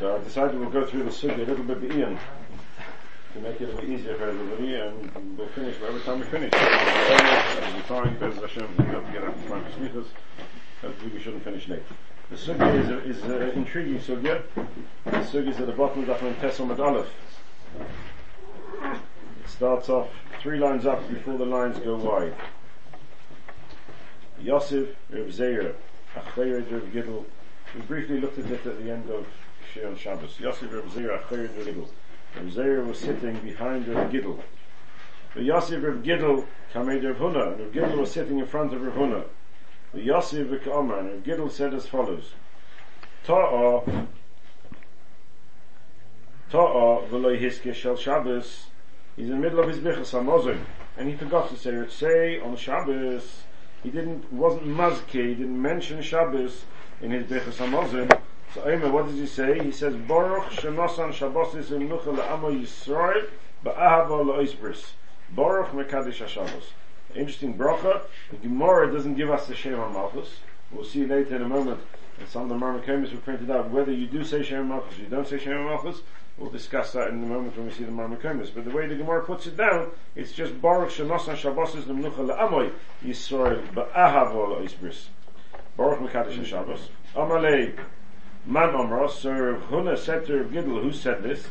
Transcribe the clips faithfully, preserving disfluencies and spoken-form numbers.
So I decided we'll go through the sugya a little bit beyond to make it a bit easier for everybody, and we'll finish every time we finish. We're trying, because Hashem, we have to get up to Marmachimists. Hopefully we shouldn't finish late. The sugya is a, is an intriguing sugya. The sugya is at the bottom of the Tesel Mad Aleph. It starts off three lines up before the lines go wide. Yosef, Reb Zair, Achayed, Reb Giddel. We briefly looked at it at the end of Shir Shabbos. Yosef, Reb Zair, Achayed, Reb Giddel. Reb Zair was sitting behind Reb Giddel. The Yosef, Reb Giddel, Kamed Rav Huna, and Reb Giddel was sitting in front of Rav Huna. The Yosef V'Ka'oman, Reb Giddel said as follows: Ta'a, Ta'a V'Loi Hiske Shel Shabbos. He's in the middle of his Birchas Hamazon, and he forgot to say it. Say on Shabbos, he didn't, wasn't mazke, he didn't mention Shabbos in his Birchas Hamazon. So Omer, what does he say? He says, Baruch Shenosan Shabbosis in Nuchel L'Amo Yisrael Ba'ahava L'Oisbris Baruch Mekadesh HaShabbos. Interesting bracha. The Gemara doesn't give us the Shem Malchus. We'll see later in a moment, and some of the Marmachimists were printed out. Whether you do say Shem Malchus or you don't say Shem Malchus, we'll discuss that in a moment when we see the Marmachimists. But the way the Gemara puts it down, it's just Baruch Shenosan Shabbosis L'Mnucha L'Amoy Yisrael Ba'ahavo L'Oisbris Baruch Mekadesh HaShabbos. Amalei Man Omros. So Rav Huna said to Rav Gidel, who said this?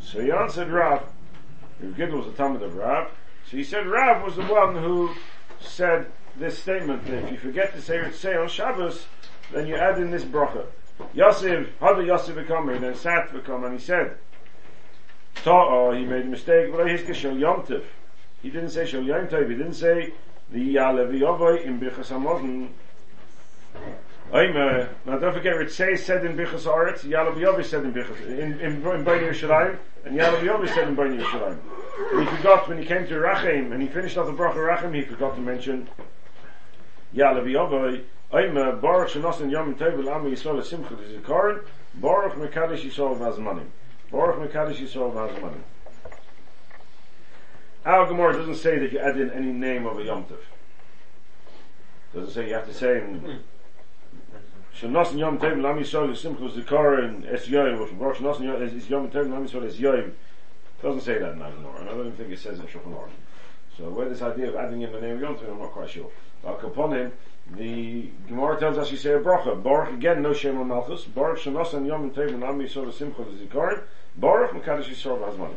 So he answered Rav. Rav Gidel was the Talmud of Rav. So he said Rav was the one who said this statement, that if you forget to say it, say on Shabbos, then you add in this bracha. Yosef, Hadal Yosef V'Kamer, then sat V'Kamer, and he said, Ta'ah, he made a mistake, he didn't say Shel Yom Tov, he didn't say the Yalabi Yobbi in Birchas Hamazon. Omer, now don't forget, Ritzei said in Birchas Haaretz, Yalabi Yobbi said in Birchas, in, in, in Bnei Yerushalayim, and Yalabi Yobbi said in Bnei Yerushalayim. And he forgot, when he came to Rachim, and he finished off the Bracha Rachim, he forgot to mention Yalabi Yobbi. Omer, Baruch Shenosan Yom Tov L'Amo Yisrael Simcha D'Zikaron, Baruch Mekadosh Yisrael V'Azmanim. Baruch Mekadosh Yisrael V'Azmanim. Our Gemara doesn't say that you add in any name of a Yom Tov. Doesn't say you have to say in Shenosan Yom Tov L'Amo Yisrael Simchus Zikaron Es Yoyim. Baruch Shenosan Yom Tov L'Amo Yisrael Es Yoyim. Doesn't say that in the Gemara, and I don't even think it says in Shulchan Aruch. So where this idea of adding in the name of Yom Tov, I'm not quite sure. Like upon him, the Gemara tells us you say a bracha. Baruch, again, no Shem Malchus. Baruch Shenosan Yom Tov L'Amo Yisrael Simchus Zikaron. Baruch Mekadosh Yisrael V'Azmanim.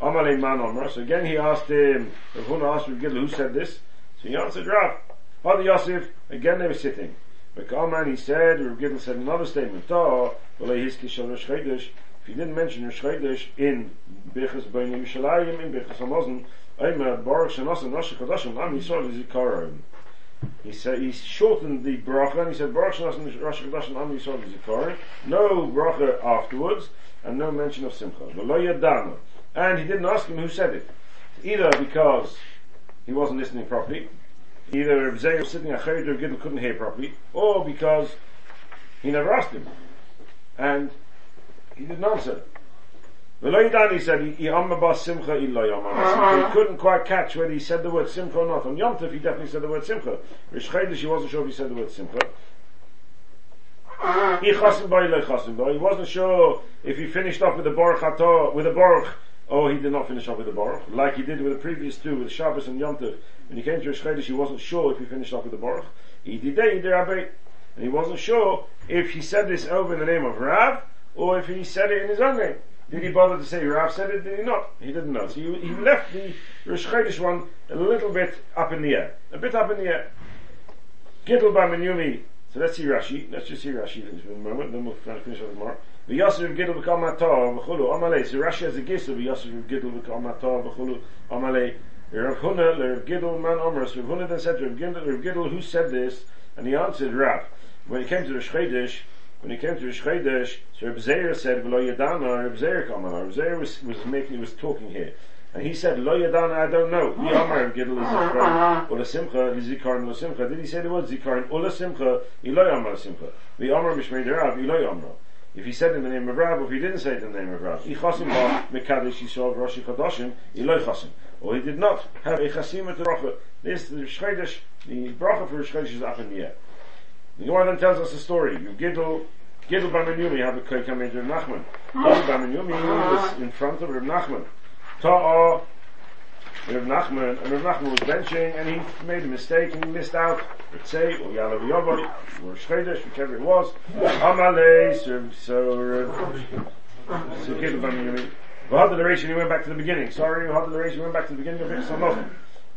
Amalei Man Omra. So again, he asked him. Rav Huna asked Rav Gidel, who said this? So he answered Rav. Hadal Yosef. Again, they were sitting. V'Kaman, he said, Reb Giddel said another statement, Ta'ah, V'lei Hiski Shel Rishchaidah. If you didn't mention Rishchaidah in Birchas Bnei Yerushalayim, in Birchas Hamazon, Omer, Baruch Shenosan Rosh Chodashim L'Amo Yisrael Zikaron. He said, he shortened the bracha, and he said, Baruch Shenosan Rosh Chodashim L'Amo Yisrael Zikaron. No bracha afterwards, and no mention of Simcha. V'lo Yadana. And he didn't ask him who said it. Either because he wasn't listening properly, either Reb Zair was sitting at Chayid, Reb Giddel couldn't hear properly, or because he never asked him, and he didn't answer. V'loidan, he said, he couldn't quite catch whether he said the word Simcha or not. On Yom Tov, he definitely said the word Simcha. Rishchaidah, he wasn't sure if he said the word Simcha. He wasn't sure if he finished off with the Baruch Atah, with the Baruch, or he did not finish off with the Baruch, like he did with the previous two, with Shabbos and Yom Tov. When he came to Rishchaidah, he wasn't sure if he finished off with the Baruch. He did that, and he wasn't sure if he said this over in the name of Rav, or if he said it in his own name. Did he bother to say Rav said it, did he not? He didn't know. So he, he left the Rishchaidah one a little bit up in the air. A bit up in the air. Giddle Bar Minyumi. So let's see Rashi. Let's just see Rashi for a moment, then we'll finish off tomorrow. V'yosef Giddel v'kal matah v'chulu amalei. So Rashi has a gist of v'yosef Giddel v'kal matah v'chulu amalei. Rav Huna, Rav Gidel, Man Omros. Rav Huna then said to Rav Gidel, Rav Gidel, who said this? And he answered Rav. When he came to Rishchaidah, when he came to Rishchaidah, so Reb Zair said, "Lo Yadana." Reb Zair came on. Reb Zair was was making, was talking here, and he said, "Lo Yadana." I don't know. The Amar Rav Gidel is Zikaron Ola Simcha. The Zikaron Ola Simcha. Did he say the word Zikaron Ola Simcha? Eloi Amar Simcha. The Amar Mishmei Rav. Eloi Amar. If he said in the name of Rav, or if he didn't say it in the name of Rav, or he did not have a chasimah to bracha. This the Rishchaidah, the bracha for Rishchaidah is up in the air. The Gemara then tells us a story. You Giddle, Giddle Bar Minyumi had a koy coming into Rav Nachman. Giddle Bar Minyumi was in front of Rav Nachman. Ta'ah, Rav Nachman, and Rav Nachman was benching, and he made a mistake, and he missed out. Say, or Yalabi Yobbi, or Chiddush, whichever it was. Amalei, so, so, uh, so Giddle Bar Minyumi. Hadal Eresham, he went back to the beginning. Sorry, Hadal Eresham, he went back to the beginning of Birchas Hamazon.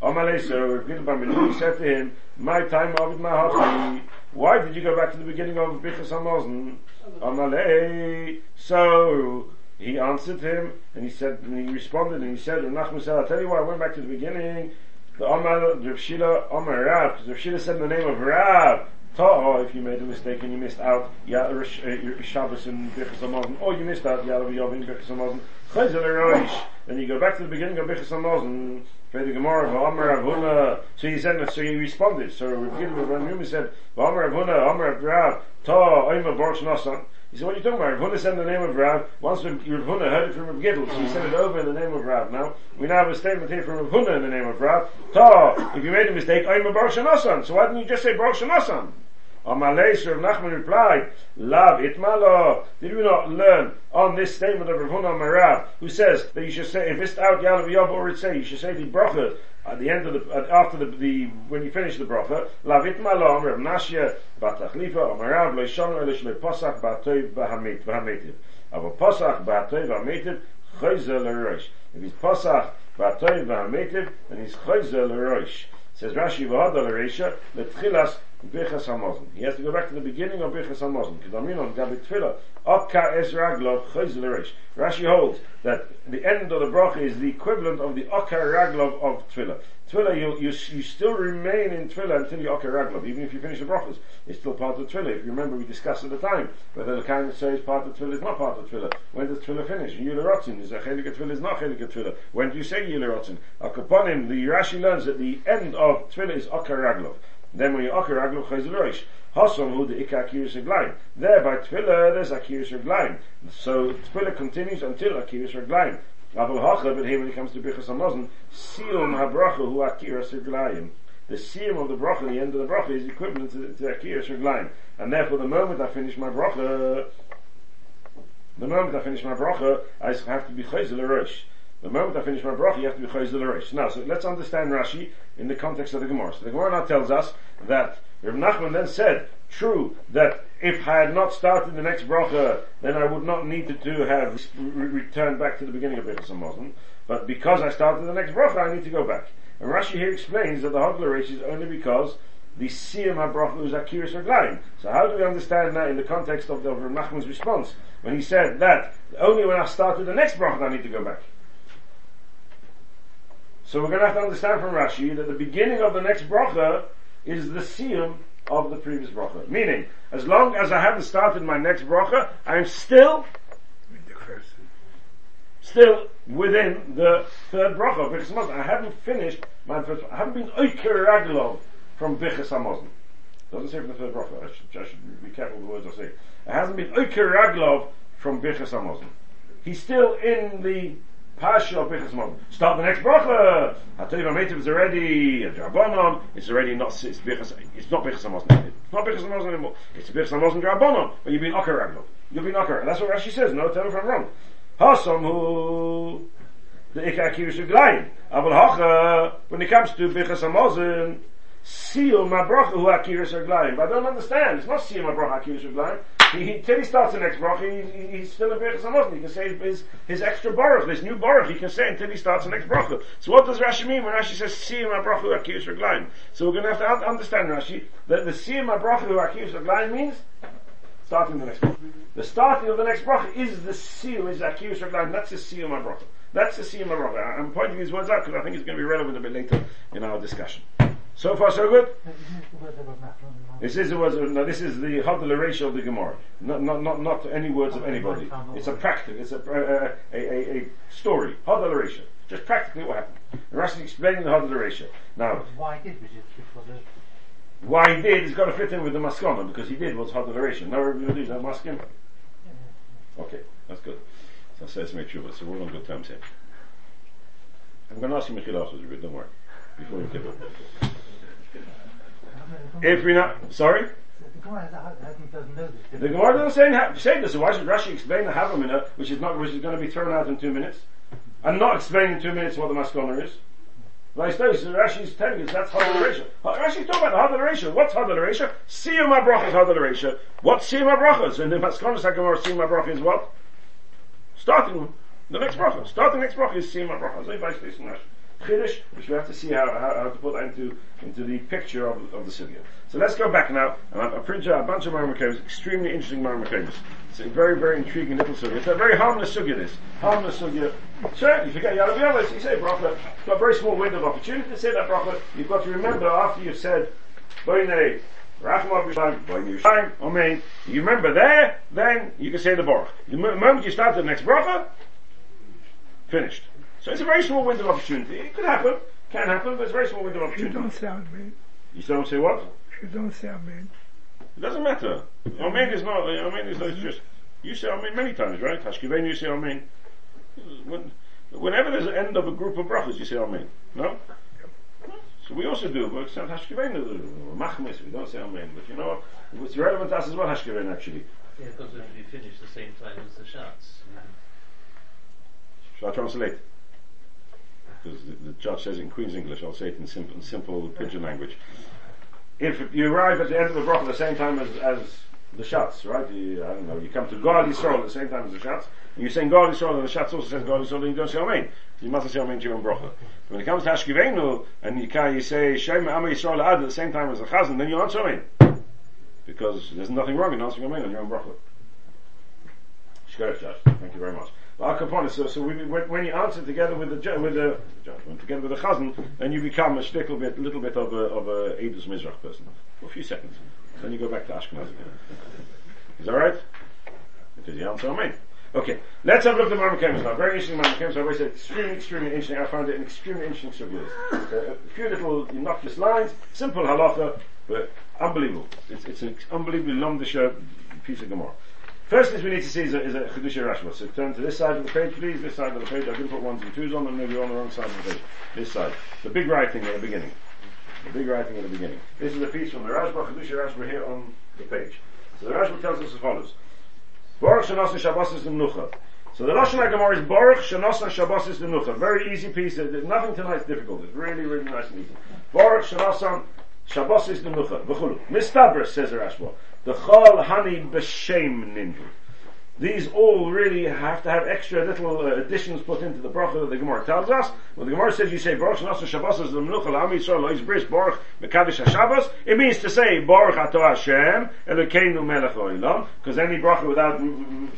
Amalei, so Giddle Bar Minyumi said to him, "My time, Abid my hafti. Why did you go back to the beginning of Birchas Hamazon?" Amalei, so he answered him, and he said, and he responded, and he said, and Nachman said, "I'll tell you why I went back to the beginning." The Amal, Rav Shila, Amar Rab, because Rav Shila said the name of Rab. Ta'ah, if you made a mistake and you missed out, Ya Shabbos in Birchas Hamazon, or you missed out Yalabi Yobbi in Birchas Hamazon, Chesel Roish, then you go back to the beginning of Birchas Hamazon. The Gemara, Rav Huna. So he said, so he responded. So Reb Giddel, Rav Huna said, Rav Huna, Rav Rav, Ta'ah, Omer Borch Nasan. He said, "What are you talking about? Rav Huna said the name of Rav. Once Rav Huna heard it from Reb Giddel, so he said it over in the name of Rav. Now we now have a statement here from Rav Huna in the name of Rav. Ta'ah, if you made a mistake, Omer Borch Nasan. So why didn't you just say Borch Nasan?" Amalei, Rav Nachman replied, "Lav itmalo. Did we not learn on this statement of Rav Huna Marav, who says that you should say, if missed out Yalav Yob or it say, you should say the brachas at the end of the, after the, the when you finish the bracha, Lav itmalo Rav Nashia batachlifa Marav leishon elish leposach batoy v'hamet v'hametiv. Avo posach batoy v'hametiv chayzel l'roish. If he's posach batoy v'hametiv, then he's chayzel l'roish." Says Rashi v'Hadal Eresham letchilas Birchas Hamazon. He has to go back to the beginning of Birchas Hamazon. Kedaminon gabi Twilla. Oka raglov Chesel Roish. Rashi holds that the end of the bracha is the equivalent of the Oka raglov of Twilla. Twilla, you, you you still remain in Twilla until you Oka raglov, even if you finish the brachas. It's still part of Twilla. If you remember, we discussed at the time whether the kind of says part of Twilla is not part of Twilla. When does Twilla finish? Yulerotzin is a chelik Twilla is not chelik Twilla. When do you say Yulerotzin? Akaponim, the Rashi learns that the end of Twilla is Oka raglov. Then when you Oka raglov Chesel Roish, Hasom hu de Akirash herglaim. There by Twilla there's Akirash herglaim. So Twilla continues until Akirash herglaim. Aval hacha, but here when it comes to Birchas Hamazon, Siyum habracha hu Akirash herglaim. The siyum of the bracha, the end of the bracha, is equivalent to, to Akirash herglaim. And therefore, the moment I finish my bracha, the moment I finish my bracha, I have to be Chesel Roish. The moment I finish my bracha, you have to be Chesel Roish. Now, so let's understand Rashi in the context of the Gemara. So the Gemara now tells us that Reb Nachman then said, true, that if I had not started the next bracha, then I would not need to, to have re- returned back to the beginning of Birchas Hamazon. But because I started the next bracha, I need to go back. And Rashi here explains that the Hadler Ratio is only because the siyum habracha was Akirash herglaim. So how do we understand that in the context of, the, of Reb Nachman's response when he said that only when I started the next bracha, I need to go back? So we're going to have to understand from Rashi that the beginning of the next bracha is the siyum of the previous bracha. Meaning, as long as I haven't started my next bracha, I'm still still within the third bracha of Birchas Hamazon. I haven't finished my first bracha. I haven't been Oka raglov from Birchas Hamazon. It doesn't say from the third bracha. I should, I should be careful with the words I say. I haven't been Oka raglov from Birchas Hamazon. He's still in the Pasha of Birchas Hamazon. Start the next bracha. Hatayiv Ametiv is already a Drabonon. It's already not it's Birchas. It's not Birchas Hamazon. It's not Birchas Hamazon anymore. It's Birchas Hamazon Drabonon. But you've been Oka raglov. You've been Oka raglov. That's what Rashi says. No, tell me if I'm wrong. Hasam hu the Ikar Kirish Uglaim. Aval hacha. When it comes to Birchas Hamazon, Siyum habracha hu Akirash herglaim. But I don't understand. It's not Siyum habracha Akirash herglaim. Until he, he starts the next bracha, he, he, he's still in Birchas Hamazon. He can say his, his extra baruch, this new baruch, he can say until he starts the next bracha. So what does Rashi mean when Rashi says Siyum habracha Akirash herglaim? So we're going to have to understand Rashi that the Siyum habracha Akirash herglaim means starting the next bracha. The starting of the next bracha is the siyum, is Akirash herglaim. That's the Siyum habracha. That's the Siyum habracha. I'm pointing these words out because I think it's going to be relevant a bit later in our discussion. So far, so good. This is the words of, no, this is the Haddler Ratio of the Gemara. Not, not, not, not any words of anybody. It's a practice. It's a a, a, a story. Haddler Ratio. Just practically what happened. Rashi explaining the Haddler Ratio. Now, why did we just before this? Why he did? It's got to fit in with the maskana because he did what's Haddler Ratio. Now we're going to do that maskin. Okay, that's good. So let's make sure. So we're on good terms here. I'm going to ask you Michel afterwards. Don't worry. Before we take it. If we not, sorry? The Gemara doesn't know this. The Gemara doesn't say this. So why should Rashi explain the Havamina, which is not, which is going to be thrown out in two minutes, and not explain in two minutes what the Maskana is? Like so, Rashi is telling us that's Hadal Eresham. Rashi is talking about the Hadal Eresham. What's Hadal Eresham? Siyum HaBrachas Hadal Eresham. What's Siyum HaBrachas? And the Maskana Gemara Siyum HaBrachas is what? Starting the next bracha. Starting the next bracha is Siyum HaBrachas. So basically, it's Rashi. Chiddush, which we have to see how, how, how to put that into, into the picture of, of the Sugya. So let's go back now, and I printed out a bunch of Marmachimists, extremely interesting Marmachimists. It's a very, very intriguing little Sugya. It's a very harmless Sugya, this. Harmless Sugya. Sure, if you get Yalabi Yobbi, you say bracha, you've got a very small window of opportunity to say that bracha. You've got to remember after you've said, Boinei, Rachim Abishayim, Boinei Yishayim, Amen. You remember there, then you can say the Baruch. The moment you start the next bracha, finished. So it's a very small window of opportunity. It could happen, can happen, but it's a very small window of opportunity. You don't say Amen. You don't say what? You don't say Amen. It doesn't matter. Amen is not, Amen is not just, you say Amen many times, right? Hashkivin, you say Amen. When, whenever there's an end of a group of brachas, you say Amen. No? So we also do, but it's not Hashkivin, or Machmis, we don't say Amen. But you know what? It's relevant to us as well, Hashkivin, actually. Yeah, because it will be finished the same time as the Shats. Shall I translate? Because the, the judge says in Queen's English, I'll say it in simple, simple pidgin language. If you arrive at the end of the bracha at the same time as, as the Shats, right? You, I don't know, you come to God Yisrael at the same time as the Shats, and you sing God Yisrael, and the Shats also says God Yisrael, and you don't say Amen. You mustn't say Amen to your own bracha. When it comes to Hashkivenu, and you, can, you say Shem Am Yisrael Ad at the same time as the Chazan, then you answer Amen. Because there's nothing wrong in answering Amen on your own bracha. Shkodesh Judge, thank you very much. So, so we, when you answer together with the with the judgment, together with the chazan, then you become a little bit, little bit of a of a Eidos Mizrach person for a few seconds. Then you go back to Ashkenaz again. Is that right? Because you answer Amen. Okay, let's have a look at the Marmachimists now. Very interesting Marmachimists. I always said extremely, extremely interesting. I found it an extremely interesting sugya. Uh, a few little innocuous lines, simple halacha, but unbelievable. It's it's an unbelievably lumdisher piece of Gemara. First thing we need to see is a, is a Chiddush Rashba. So turn to this side of the page, please. This side of the page. I didn't put ones and twos on them. Maybe on the wrong side of the page. This side. The big writing at the beginning. The big writing at the beginning. This is a piece from the Rashba, Chiddush Rashba here on the page. So the Rashba tells us as follows. Baruch Shanosna Shabbosis L'Mnucha. So the Lashon HaGemara is Baruch Shanosna Shabbosis L'Mnucha. Very easy piece. There's nothing tonight's difficult. It's really, really nice and easy. Baruch Shanosna Shabbosis L'Mnucha. V'chulu. Mistabris, says the Rashba. The chol hani b'shem nindu. These all really have to have extra little uh, additions put into the bracha that the Gemara tells us. When the Gemara says you say Baruch Shanosna Shabbosis L'Mnucha L'Am Yisrael Lois Bris Baruch Mekadosh HaShabbos, it means to say Baruch Ato Hashem Elokeinu Melech HaOlam, because any bracha without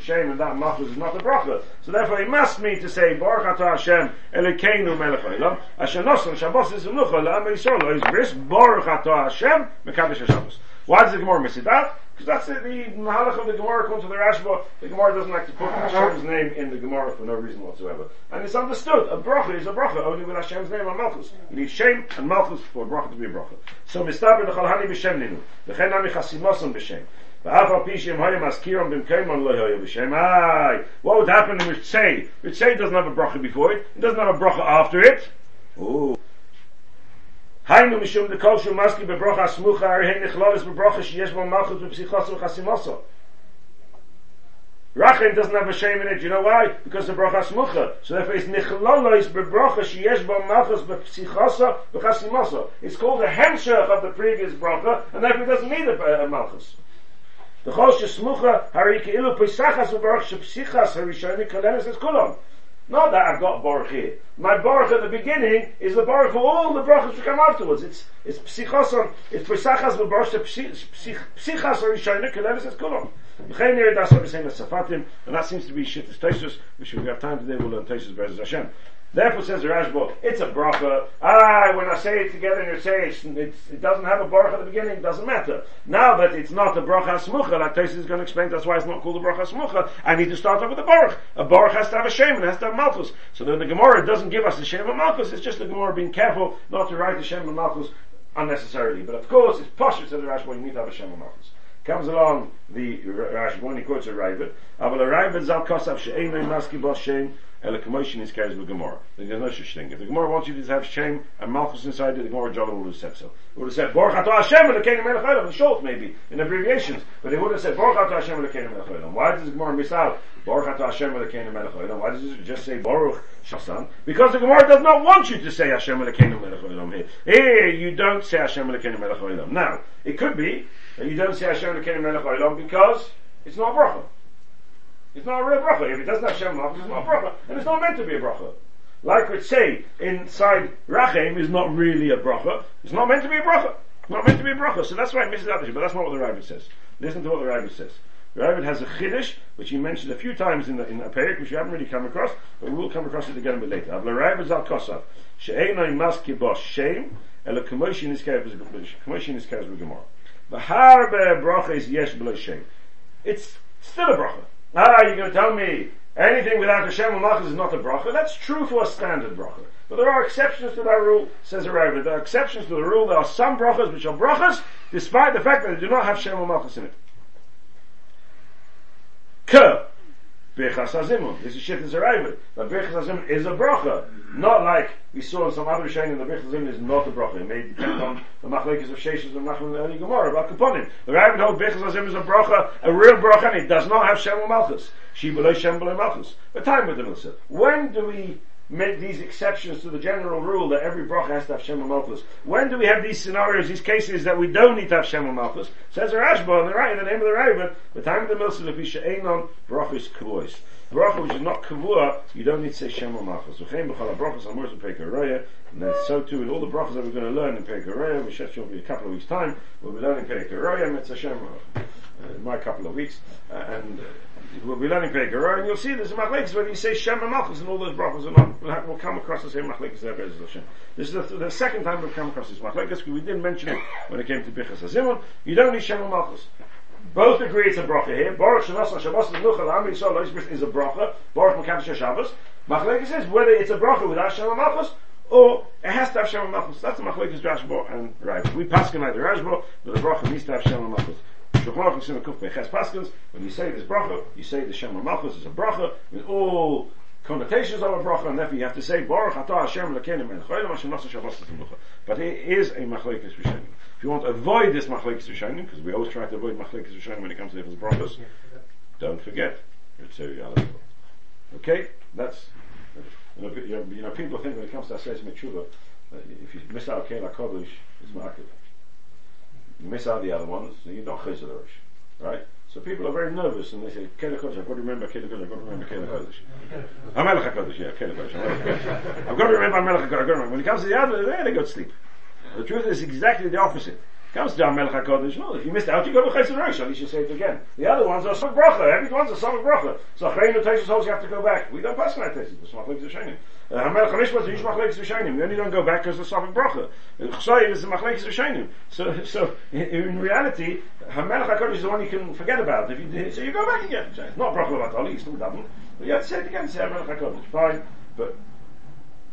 Shem and that Malchus is not a bracha. So therefore it must mean to say Baruch Ato Hashem Elokeinu Melech HaOlam Asher Nosson Shabbosis L'Mnucha L'Am Yisrael Lois Bris Baruch Ato Hashem Mekadosh HaShabbos. Why does the Gemara miss it that? Because that's it, the halach of the Gemara according to the Rashba. The Gemara doesn't like to put Hashem's name in the Gemara for no reason whatsoever. And it's understood, a bracha is a bracha only with Hashem's name on Malchus. You need Shem and Malchus for a bracha to be a bracha. So mistaber l'chol hani b'shem ninu. V'chen nami chasimoson b'shem. V'afal pishim hayim askiron b'mkeimon lo'hoyo b'shem. Aye! What would happen in Rishay? Rishay doesn't have a bracha before it. It doesn't have a bracha after it. Ooh. Hainu mishum the kol shum maski bebracha smucha arihei nichlolis bebracha sheyesh mo malchus bepsichos v'chasimoso. Rachim doesn't have a shame in it. You know why? Because the bracha smucha. So therefore it's nichlolis bebracha sheyesh mo malchus bepsichos v'chasimoso. It's called a hemshech of the previous bracha, and therefore it doesn't need a, a malchus. The kol smucha hariki ilu pisachas bebracha shepsichas harishoni kolenis es kulon. Not that I've got Baruch here. My Baruch at the beginning is the Baruch for all the brachas that come afterwards. It's, it's Psichoson, it's Pesachas, the Baruch, Psichas, or Yishaynik, Kelevis, it's Kulon. And that seems to be Shittas Taisus, which if we have time today, we'll learn Taisus versus Hashem. Therefore, says the Rashba, it's a bracha. Ah, when I say it together and you say it, it's, it doesn't have a bracha at the beginning, it doesn't matter. Now that it's not a bracha smucha, like Tosfos is going to explain, that's why it's not called a bracha smucha. I need to start off with a baruch. A baruch has to have a shem, it has to have malchus. So then the Gemara doesn't give us the shem and malchus, it's just the Gemara being careful not to write the shem and malchus unnecessarily. But of course, it's posh, says the Rashba, you need to have a shem and malchus. Comes along the Rashba when he quotes a Ravid, Aval Ravid Zal Kosav She'ein Maski Bos Shein Ela Kamoishin is carries with Gemara. There's no such thing. If the Gemara wants you to have Shein and Malchus inside, the Gemara Jolly would have said so. It would have said Baruch Atah Hashem Elokeinu Melech Haolam. The short maybe in abbreviations, but it would have said Baruch Atah Hashem Elokeinu Melech Haolam. Why does the Gemara miss out Baruch Atah Hashem Elokeinu Melech Haolam? Why does it just say Baruch Shasam? Because the Gemara does not want you to say Hashem Elokeinu Melech Haolam here. Here you don't say Hashem Elokeinu Melech Haolam. Now it could be that you don't say Hashem Elokeinu Melech Haolam because it's not a bracha. It's not a real bracha. If it doesn't have Shem Malchus, it's not a bracha, and it's not meant to be a bracha. Like we say inside Rachim is not really a bracha. It's not meant to be a bracha. It's not meant to be a bracha. So that's why it misses out the Shem. But that's not what the Ravid says. Listen to what the Ravid says. The Ravid has a Chiddush which he mentioned a few times in the in a period which you haven't really come across, but we will come across it again a bit later. Av l'Ravid Zal Kosav she'eino maski bo Shem ela kamoishin is carries with Gemara. V'harbe brachos yesh b'lo Shem. It's still a bracha. Ah, you're going to tell me anything without Hashem and Malchus is not a bracha? That's true for a standard bracha. But there are exceptions to that rule, says the Rambam. There are exceptions to the rule. There are some brachas which are brachas, despite the fact that they do not have Hashem and Malchus in it. Ke Birchas Hazimun. This is shit as a Rambam. That Birchas Hazimun is a bracha. Not like we saw in some other Rishonim that Birchas Hazimun is not a bracha. It may depend on the machlokes of Sheshes and Nachman and Early Gemara about Kaponim. The Rambam holds Birchas Hazimun is a bracha, a real bracha, and it does not have Shem or Malchus. She below Shem below Malchus. But time with the Milsa. When do we make these exceptions to the general rule that every bracha has to have Shem or Malchus? When do we have these scenarios, these cases that we don't need to have Shem or Malchus? Says the Rashba on the right in the name of the Rambam. The time of the Milsa l'fisha einon brachos kavois. Bracha which is not kavua, you don't need to say Shem or Malchus. And then so too with all the brachas that we're going to learn in Perek Haroya, which actually will be a couple of weeks time. We'll be learning Perek Haroya and it's Hashem in my couple of weeks, uh, and uh, we'll be learning Perek Haroya, and you'll see there's a machlekes when you say Shem and Malchus and all those brachas are not. We'll, have, we'll come across the same machlekes there. This is the, the second time we've come across this machlekes because we didn't mention it when it came to Birchas Hazimun. You don't need Shem and Malchus. Both agree it's a bracha here. Baruch Shabbos and Shabbos and Nuchal Amri Yisrael Lois is a bracha. Baruch Mekadosh Shabbos. Machlekes says whether it's a bracha without Shem and Malchus or it has to have Shem and Malchus. That's the machlekes Rashba and Rav. We paskin like the Rashba, but the bracha needs to have Shem and Malchus. When you say this bracha, you say the Shem Malchus is a bracha with all connotations of a bracha, and therefore you have to say Baruch Atah Hashem Elokeinu Melech Haolam Asher Nasa Shabbos Tzimlucha. But it is a machlokes Rishonim. If you want to avoid this machlokes Rishonim, because we always try to avoid machlokes Rishonim when it comes to different brachos, don't forget it's a Yalabi. Okay, that's you know, you know people think when it comes to Aseret Mechuvah, if you miss out Kela Kodesh, it's Ma'akiv. You miss out the other ones, so you don't Chesed Rosh, right? So people are very nervous and they say, Kela Kodesh, I've got to remember Kela Kodesh, I've got to remember Kela Kodesh. Hamelech HaKodesh, yeah, Kela Kodesh. I've got to remember Hamelech HaKodesh. When it comes to the other, yeah, they go to sleep. The truth is exactly the opposite. It comes to Hamelech HaKodesh, no, if you missed out, you go to Chesed Rosh, at least you say it again. The other ones are some bracha, every one's a some bracha. So Achreinu Tesis holds you have to go back. We don't pass on that Tesis, the Smach Legs of Shainim. Hamelech HaMishpat is Yishmach Legs of Shainim. We only don't go back because the Sophic bracha. Chesed is the Mach Legs of Shainim. So, so, in reality, Hamelech HaKodesh is the one you can forget about. If you, so you go back again. It's not bracha Vatali, you still doesn't. But you have to say it again, say Hamelech HaKodesh. Fine, but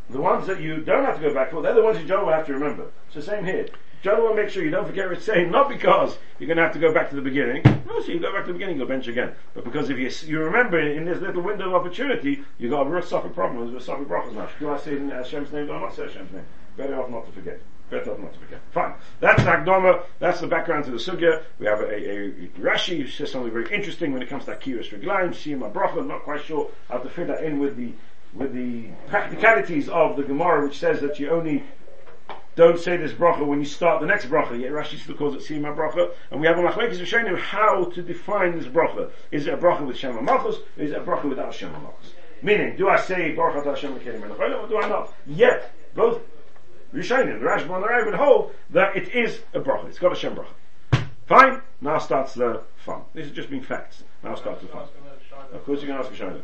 the ones that you don't have to go back for, they're the ones you don't have to remember. It's the same here. John will make sure you don't forget what it's saying, not because you're going to have to go back to the beginning. No, so you go back to the beginning, you'll bench again. But because if you you remember in this little window of opportunity, you've got a real suffered problem with suffered brachas now. Do I say Hashem's name? Do I not say Hashem's name? Better off not to forget. Better off not to forget. Fine. That's Akdoma. That's the background to the Sugya. We have a, a, a Rashi who says something very interesting when it comes to Akirash herglaim, Shema Bracha. I'm not quite sure how to fit that in with the, with the practicalities of the Gemara, which says that you only don't say this bracha when you start the next bracha. Yet Rashi still calls it Sima bracha. And we have a machlokes rishonim how to define this bracha. Is it a bracha with Shem Malchus? Is it a bracha without Shem Malchus? Meaning, do I say Baruch Atah Hashem Elokeinu Melech Haolam or do I not? Yet, both rishonim, the Rashba and the Rambam, would hold that it is a bracha. It's got a Shem bracha. Fine. Now starts the fun. This has just been facts. Now starts the fun. Of course you can ask a shayla.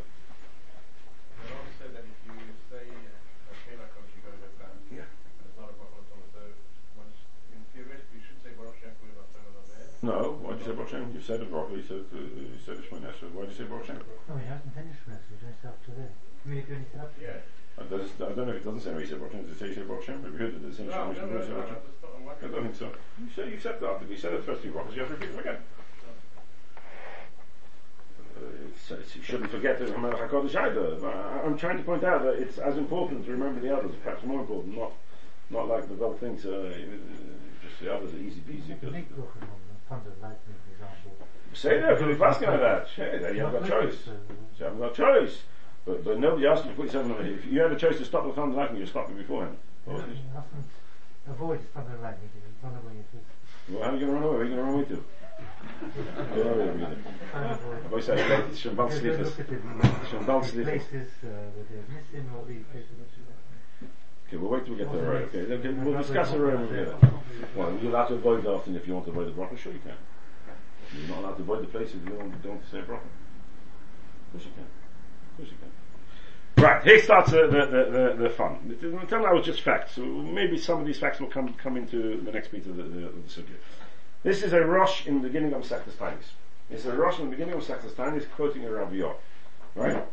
No, why did you say Baruch Shem? You said it properly, you said it, uh, you said it Shemon Esrei. Why did you say Baruch Shem? Oh, he hasn't finished Shemon Esrei, he doesn't stop till there. I mean, if you only stop till there. I don't know if it doesn't say Baruch Shem, does it say you say Baruch Shem? Have you heard it? Does it say Shemon Esrei? No, no, no, no, I don't think so. You said it after, you said it first, you have to repeat it again. So you shouldn't forget the Hamelach HaKodesh either. I'm trying to point out that it's as important to remember the others, perhaps more important, not not like the Vel thinks, uh, just the others are easy peasy. Because say that, because we've asked about that. Yeah, you haven't got choice. You haven't got choice. But, but nobody asked you to put yourself in the way. If you had a choice to stop the thunder lightning, you'd stop it beforehand. Yeah, you often avoid thunder lightning, you run away. Well, how are you going to run away? Where are you going to run away to? I always say, it's Shambal Slichas. Shambal Slichas. Okay, we'll wait till we get there, right? Okay, okay, we'll discuss it around here. Well, you're allowed to avoid the often if you want to avoid the broccoli, sure you can. You're not allowed to avoid the place if you don't, don't say broccoli. Of course you can. Of course you can. Right, here starts uh, the, the, the, the fun. Until now it's just facts. So maybe some of these facts will come, come into the next piece of the, the, the subject. This is a Rosh in the beginning of Masechtas Tainis. It's a Rosh in the beginning of Masechtas Tainis quoting a Ra'avyah. Right?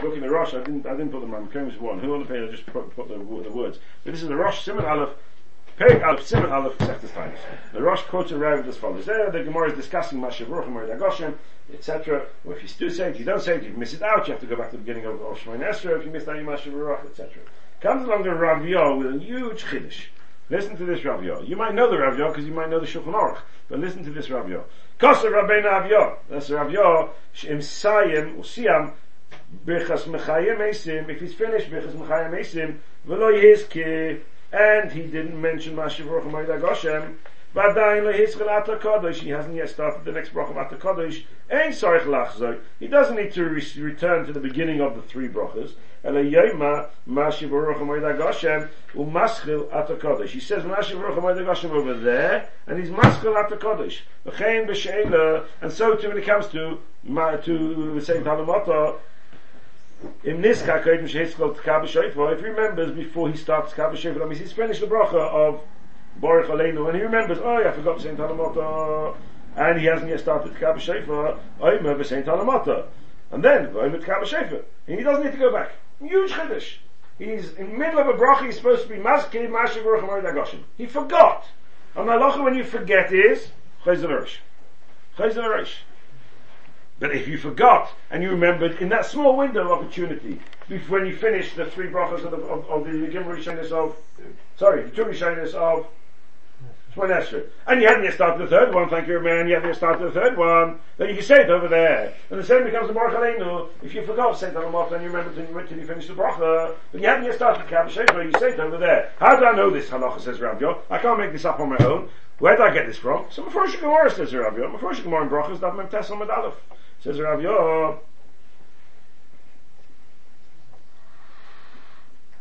Look in the Rosh, I didn't, I didn't put the Marmachimists one. Who on the page, I just put, put the, the words. But this is the Rosh, Simon Aleph, Peg Aleph, Simon Aleph, Masechtas Tainis. The Rosh quotes a Ra'avyah as follows. There, the Gemara is discussing Mashiach Ruch and Moed HaGoshen, et cetera. Or if you do say it, you don't say it, you miss it out, you have to go back to the beginning of, of Shemoneh Esrei, if you miss out, you Mashiach Ruch, et cetera. Comes along the Ra'avyah with a huge Chiddush. Listen to this Ra'avyah. You might know the Ra'avyah because you might know the Shulchan Aruch, but listen to this Ra'avyah. Kosser Rabbeinu Ra'avyah. That's Ra'avyah. She'im sayim or siyam birchas mechayim esim. If he's finished birchas mechayim esim, v'lo yizki, and he didn't mention Mashiach Ruch Moed HaGoshem. V'adayin lo yizkel atar kodesh. He hasn't yet started the next brach of atar kodesh. Ein sarich lachzor. He doesn't need to re- return to the beginning of the three brachas. He says, Mashiach Baruch HaMoed HaGoshem over there, and he's Maschil Atar Kodesh. And so too when it comes to to saying Talamata, if he remembers before he starts Kav Shofar, that means he's finished the bracha of Baruch Aleinu, and he remembers, oh yeah, I forgot saying Talamata, and he hasn't yet started Kav Shofar, I remember saying Talamata. And then V'omet Kav Shofar, and he doesn't need to go back. Huge Chiddush. He's in the middle of a bracha, he's supposed to be Maskil, Mashiach Baruch HaMoed HaGoshem. He forgot. And the halacha when you forget is Chesel Roish. Chesel Roish. But if you forgot and you remembered in that small window of opportunity, when you finish the three brachas of the of, of the Gemara Rishonis of sorry, the two Rishonis of Shemoneh Esrei, and you hadn't yet started the third one, thank you man, you hadn't yet started the third one, then you can say it over there. And the same becomes the Baruch Aleinu. If you forgot Saint Alamot and you remember till you, till you finish the bracha, but you hadn't yet started the Kav Shofar, you say it over there. How do I know this halacha, says Ra'avyah? I can't make this up on my own. Where did I get this from? So before Gemara, says Ra'avyah, before Gemara in brachas, that meant Tesla Med Aleph, says Ra'avyah.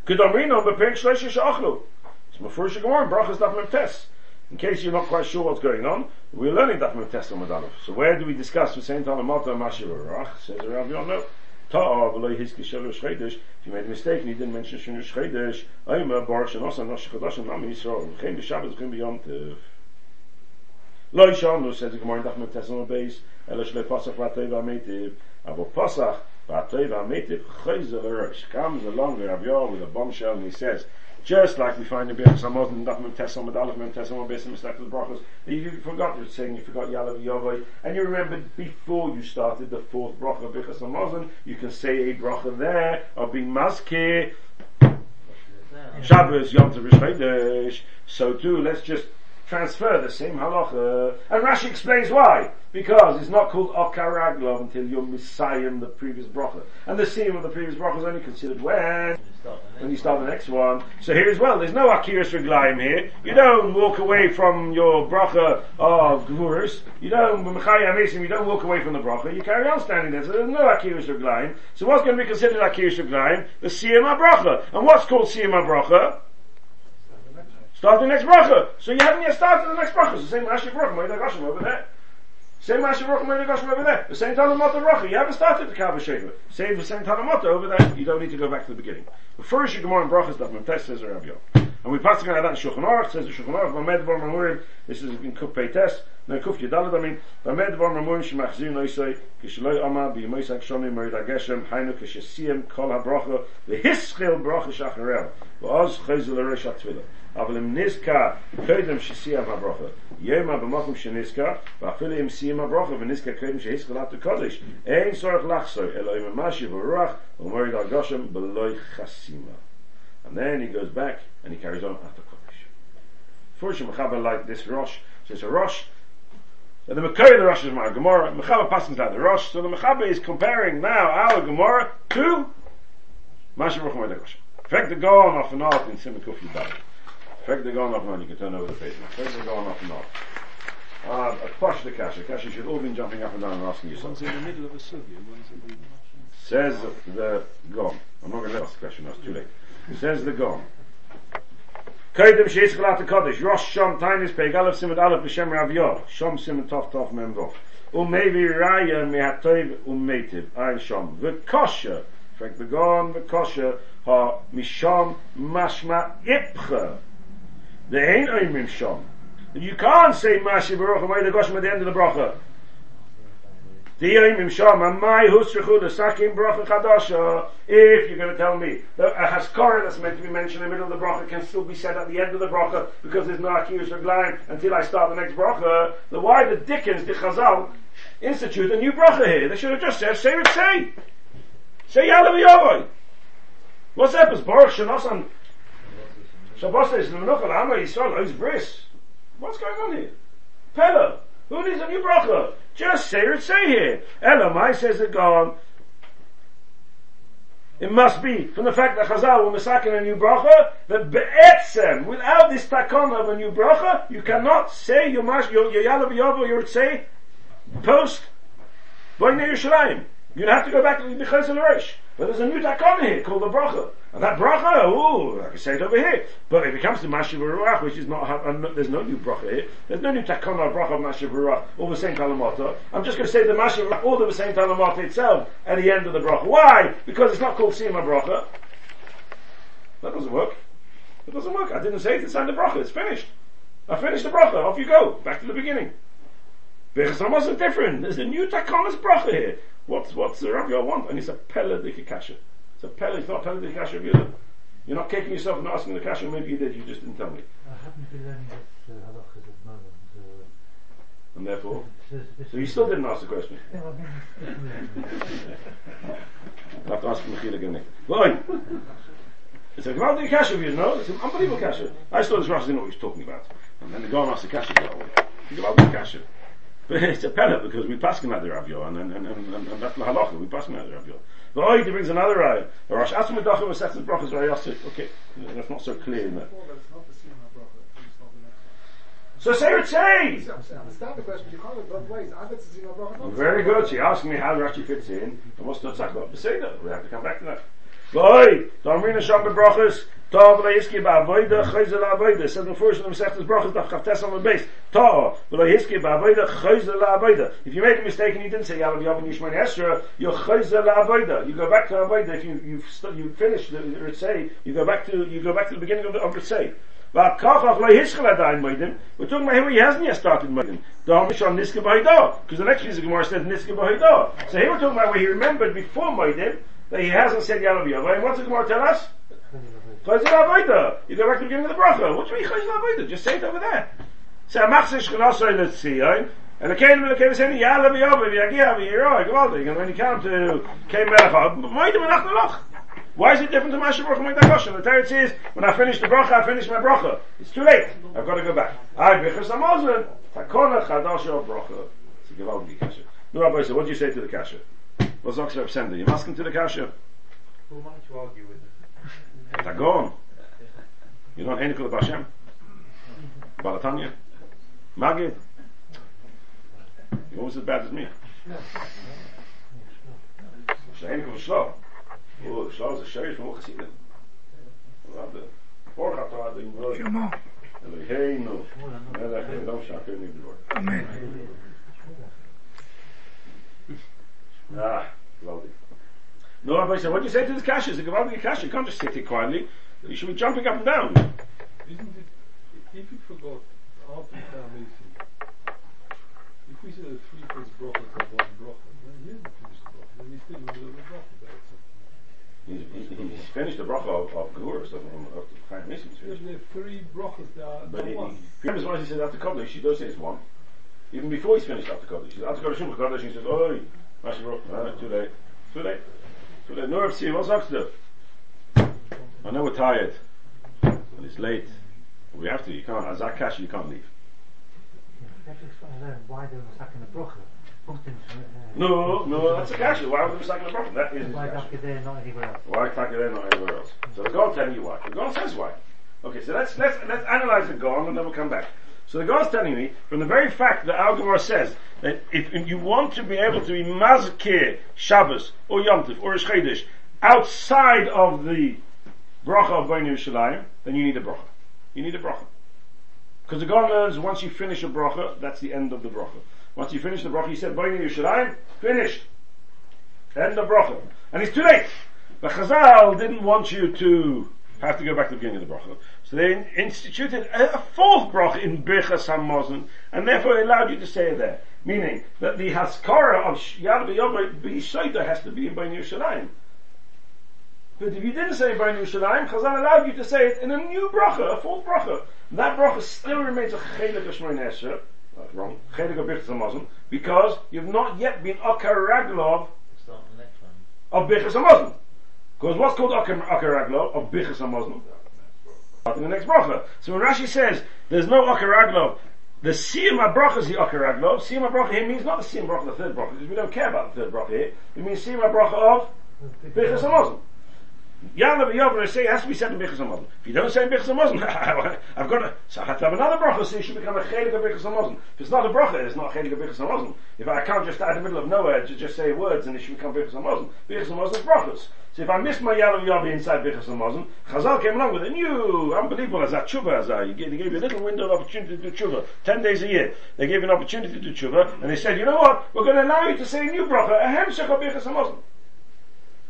Kedomrino bePerik Shleisha She'achlu. So before Gemara in brachas, that meant Tesla. In case you're not quite sure what's going on, we're learning that from Tesla Madalov. So where do we discuss with Saint Alamata and Mashiach Rach? Says Ra'avyah, no. Ta'ar v'lo yehizki shelo Rishchaidah. If you made a mistake and you didn't mention Shelo Rishchaidah, Omer Baruch Shenosan Rosh Chodosh and Am Yisrael. V'chein b'Shabbos v'chein b'Yom Tov. Lo yishanu, says the Gemara in Daf Mem Tesla Beis, Elo shelo Pasach v'atoi v'ametiv. Avo Pasach v'atoi v'ametiv Chesel Roish. Comes along Ra'avyah with a bombshell and he says, just like we find in Birchas Hamazon, that Mem Tesla Mem Aleph Mem Tesla Mem Beis and Mistake of the Brachos, you forgot you're saying you forgot Yalabi Yobbi, and you remembered before you started the fourth bracha of Birchas Hamazon, you can say a bracha there of being Maskeh Shabbos Yom Tov Rishchaidah. So too, let's just transfer the same halacha, and Rashi explains why, because it's not called Oka raglov until you're missayim the previous bracha, and the siyum of the previous bracha is only considered when when you start the next one. So here as well, there's no Akirash herglaim here. You don't walk away from your bracha of Gvurus. You don't you don't walk away from the bracha. You carry on standing there. So there's no Akirash herglaim. So what's going to be considered Akirash herglaim? The siyum bracha. And what's called siyum bracha? Start the next bracha. So you haven't yet started the next bracha. So same Mashiach Baruch HaMoed HaGoshem over there. Same Mashiach Baruch HaMoed HaGoshem over there. The same Talamata bracha. You haven't started the Kav Shofar. Same the same Talamata over there. You don't need to go back to the beginning. Before you should go more in brachas, that Mem Tes says Ra'avyah. And we pass on that in Shulchan Aruch. Says the Shulchan Aruch, "Bamed var mamurim." This is in Kuf Pei Tes. No Kuf Yedalad. I mean, "Bamed var mamurim shemachzir noisei kishloi ama b'yemaisak shomim meridageshem hainu kishesiem kol habracha lehischil bracha shacharel v'oz chesel roish haTwila avlim nizka kodem shesiem habracha yema b'makom shenizka v'afilu im siem habracha v'nizka kodem shehischil latu kodesh ein sorach lachso eloim mashiv uruach umeridageshem b'loi chasima." And then he goes back and he carries on at the Kodesh. First, Mechaber like this Rosh. So it's a Rosh. And the Makari of the Rosh is my Gemara. Mechaber passes out the Rosh. So the Mechaber is comparing now our Gemara to Mashiach Rochmei Dagosh. In fact, the Gaon off and off in Simon Kufi David. In fact, the Gaon off and on. You can turn over the page. In fact, the Gaon off and off. Uh, a posh the Kasha. Kasha should all be jumping up and down and asking you something. One's in the middle of a Sugya. One's in the middle of a Sugya. Says the Gaon. I'm not going to ask the question. That's too late. Says the Gaon. Kodim sheischel at the Kodesh. Rosh Shom Tainis Peg Aleph Simud Aleph B'Shem Ravyah. Shom Simud Tov Tov Mem Vov. Umevi Raya Mehatov Umetiv. Ein Shom. V'Kosher. In fact, the Gaon V'Kosher ha Mishom Mashma Ipcha. They ain't Oimim Shom. You can't say Mashiv Baruch Amay Dagoshim at the end of the bracha. If you're going to tell me that a haskara that's meant to be mentioned in the middle of the bracha can still be said at the end of the bracha because there's no Akirash herglaim until I start the next bracha, then why the Dickens, the Chazal, institute a new bracha here? They should have just said, say what say. Say Yalabi Yobbi. What's up is Baruch Shenosan Shabbos is Lemenuchal Amay Yisrael Ois Bris. What's going on here? Pella. Who needs a new bracha? Just say it, say here. Elamai says it gone. It must be from the fact that Chazal were masakin a new bracha, that be'etzem, without this takana of a new bracha, you cannot say your mash, your, your Yalabi Yobbi, your say, post, Boinei Yerushalayim. You'd have to go back to the Chesel Roish. But there's a new takana here called the bracha. And that bracha, ooh, I can say it over here. But if it comes to Mashiv Ruach, which is not, uh, there's no new bracha here. There's no new takana bracha of Mashiv Ruach or the same Talamata. I'm just going to say the Mashiv Ruach or the same Talamata itself at the end of the bracha. Why? Because it's not called Sima bracha. That doesn't work. It doesn't work. I didn't say it inside the bracha. It's finished. I finished the bracha. Off you go. Back to the beginning. Birchas Hamazon different. There's a new takana's bracha here. What's, what's the Rav Yah want? And it's a Pella de Kikasha. It's a Pella, it's not a Pella de Kikasha of you. You're not kicking yourself and not asking the Kasha, maybe you did, you just didn't tell me. I haven't been learning this uh, halachas at the moment. So, uh, and therefore? This, this so you still didn't ask the question? No, I mean, I'll have to ask Mechil again. Boy! It's a Gvaldi Kasha of you, no? It's an unbelievable Kasha. I just thought this Rashi didn't know what he was talking about. And then the guy asked the Kasha that way. It's a Gvaldi Kasha. But it's a pellet because we pass him at the Ravyah, and, and, and, and, and that's the halacha, we pass him at the Ravyah. But oh, he brings another raya. The Rosh Asma Dachim was set to the brachas rayasik. Okay, that's not so clear in that. So say what say! I understand the question, you can't both ways. I bet it's in bracha. Very good, she asked me how Rashi fits in, and what's the tzach about Beseda? We have to come back to that. Boy, Domrina Shamba brachas. Tov v'leihiski ba'avoida chayzel la'avoida. Says the first one says brachas daf chavtes on the base. Tov v'leihiski ba'avoida chayzel la'avoida. If you make a mistake and you didn't say Yalabi Yobbi Yishmael Esra, you're chayzel la'avoida. You go back to avoida. If you you you finish the ritzay, you go back to you go back to the beginning of the ritzay. Va'kachach v'leihischel adayin moedim. We're talking about here he hasn't yet started moedim. Da'amishon niske b'hoidah, because the next piece of Gemara says niske b'hoidah. So here we're talking about where he remembered before moedim that he hasn't said Yalabi Yobbi. And what's the Gemara tell us? You go back to the beginning of the bracha. What do you mean Chayzel Avodah? Just say it over there. So a machzish chenasay let's see, and the kain and the kain saying Yalabi Yobbi v'yagia v'yiroi gavalding. And when you come to kain melachah, moedim anach nalach. Why is it different to Mashiach Baruch Hu Dagosh? And the Torah says, when I finish the bracha, I finish my bracha. It's too late. I've got to go back. I Birchas Hamazon takona chadasha bracha. It's a gavalding kasha. No Rabbi said, what do you say to the kasha? What's Oxford Absender? You must come to the kasha. Who might you argue with? Tagon. You don't any of Hashem. Balatanya. Magid. You're always as bad as me. Shainik of Shlaw. Oh, Shlaw is a sheriff from Ochasidim. Rabbi. Orchato Adam Roy. Shemo. Eloheinu. Melech Edom Shakirni B'Lord. Amen. Ah, lovely. No, Rabbi said, what do you say to this kasha? It's a gavaldik kasha. You can't just sit here quietly. You should be jumping up and down. Isn't it, if you forgot half the foundation, if we say the three first brachas are one bracha, then he hasn't finished the bracha, then he's still in the middle of the bracha. That's it. He's, he's, he's finished the bracha of, of Gehuras, of the foundation. There are three brachas that are but one. But as long as he says after Kodesh, he does say it's one. Even before he's finished after Kodesh, he's after Kodesh, Kodesh, he says, "Oi, Mashiach, too late, too late, too late." No, Rav Zair, what's next to do? I know we're tired, and it's late. But we have to. You can't. As that cash, you can't leave. Why they were sacking the brocha? No, no, that's a cash. Why were they sacking the brocha? That is. Why Taka there, not anywhere else? Why Taka there, not anywhere else? So the God telling you why. The God says why. Okay, so let's let's let's analyze the God, and then we'll come back. So the Gemara is telling me, from the very fact that our Gemara says that if you want to be able to be mazkir Shabbos or Yom Tov or Rishchaidah outside of the bracha of Bnei Yerushalayim, then you need a bracha. You need a bracha because the Gemara learns once you finish a bracha, that's the end of the bracha. Once you finish the bracha, you said Bnei Yerushalayim, finished, end of bracha, and it's too late. But Chazal didn't want you to have to go back to the beginning of the bracha. So they instituted a fourth bracha in Birchas Hamazon, and therefore allowed you to say it there. Meaning that the Haskara of Yalabi Yobbi has to be in Bnei Yerushalayim. But if you didn't say Bnei Yerushalayim, Chazal allowed you to say it in a new bracha, a fourth bracha. And that bracha still remains a Chedek of Shmoyne Esher, wrong, Chedek of Birchas Hamazon, because you've not yet been Oka raglov of Birchas Hamazon. Because what's called Oka raglov of Birchas Hamazon? In the next bracha. So when Rashi says there's no Oka raglov, the Siyam bracha is the Oka raglov. Siyam bracha here means not the Siyam bracha, the third bracha, because we don't care about the third bracha here. It means Siyam bracha of Birchas Hamazon. Yalabi Yobbi say has to be said in Birchas Hamazon. If you don't say in Birchas Hamazon, I've got to, so I have to have another bracha, so you should become a chelik of Birchas Hamazon. If it's not a bracha, it's not a chelik of Birchas Hamazon. If I can't just out of the middle of nowhere to just say words and it should become Birchas Hamazon. Birchas Hamazon is brachas. So if I miss my Yalabi Yobbi inside Birchas Hamazon, Chazal came along with a new, unbelievable as a tshuva as I. They gave you a little window of opportunity to do tshuva, ten days a year. They gave you an opportunity to do tshuva, and they said, you know what? We're going to allow you to say a new bracha, a hemshech of Birchas Hamazon.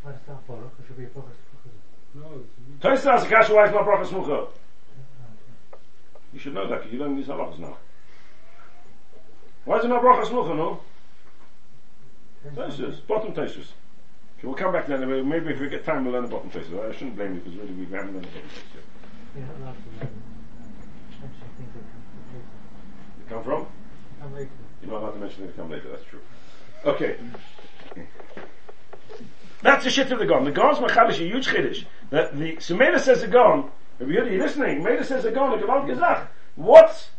Why does that follow? It should be a bracha smucha. No. Tosfos asks the kasha why it's not bracha smucha. You should know that because you don't need halachos now. Why is it not bracha smucha? No. Tosfos, bottom Tosfos. Okay, we'll come back to that. Maybe if we get time, we'll learn the bottom faces. I shouldn't blame you because really we haven't learned the bottom faces yet. Yeah, no, they come from? They come later. You're not allowed to mention they come later, that's true. Okay. That's the shit of the Gaon. The Gaon's machadish, a huge chiddush. The, the, so Mela says the Gaon, if you're listening, Mela says the Gaon, the Gaon Gezach. What?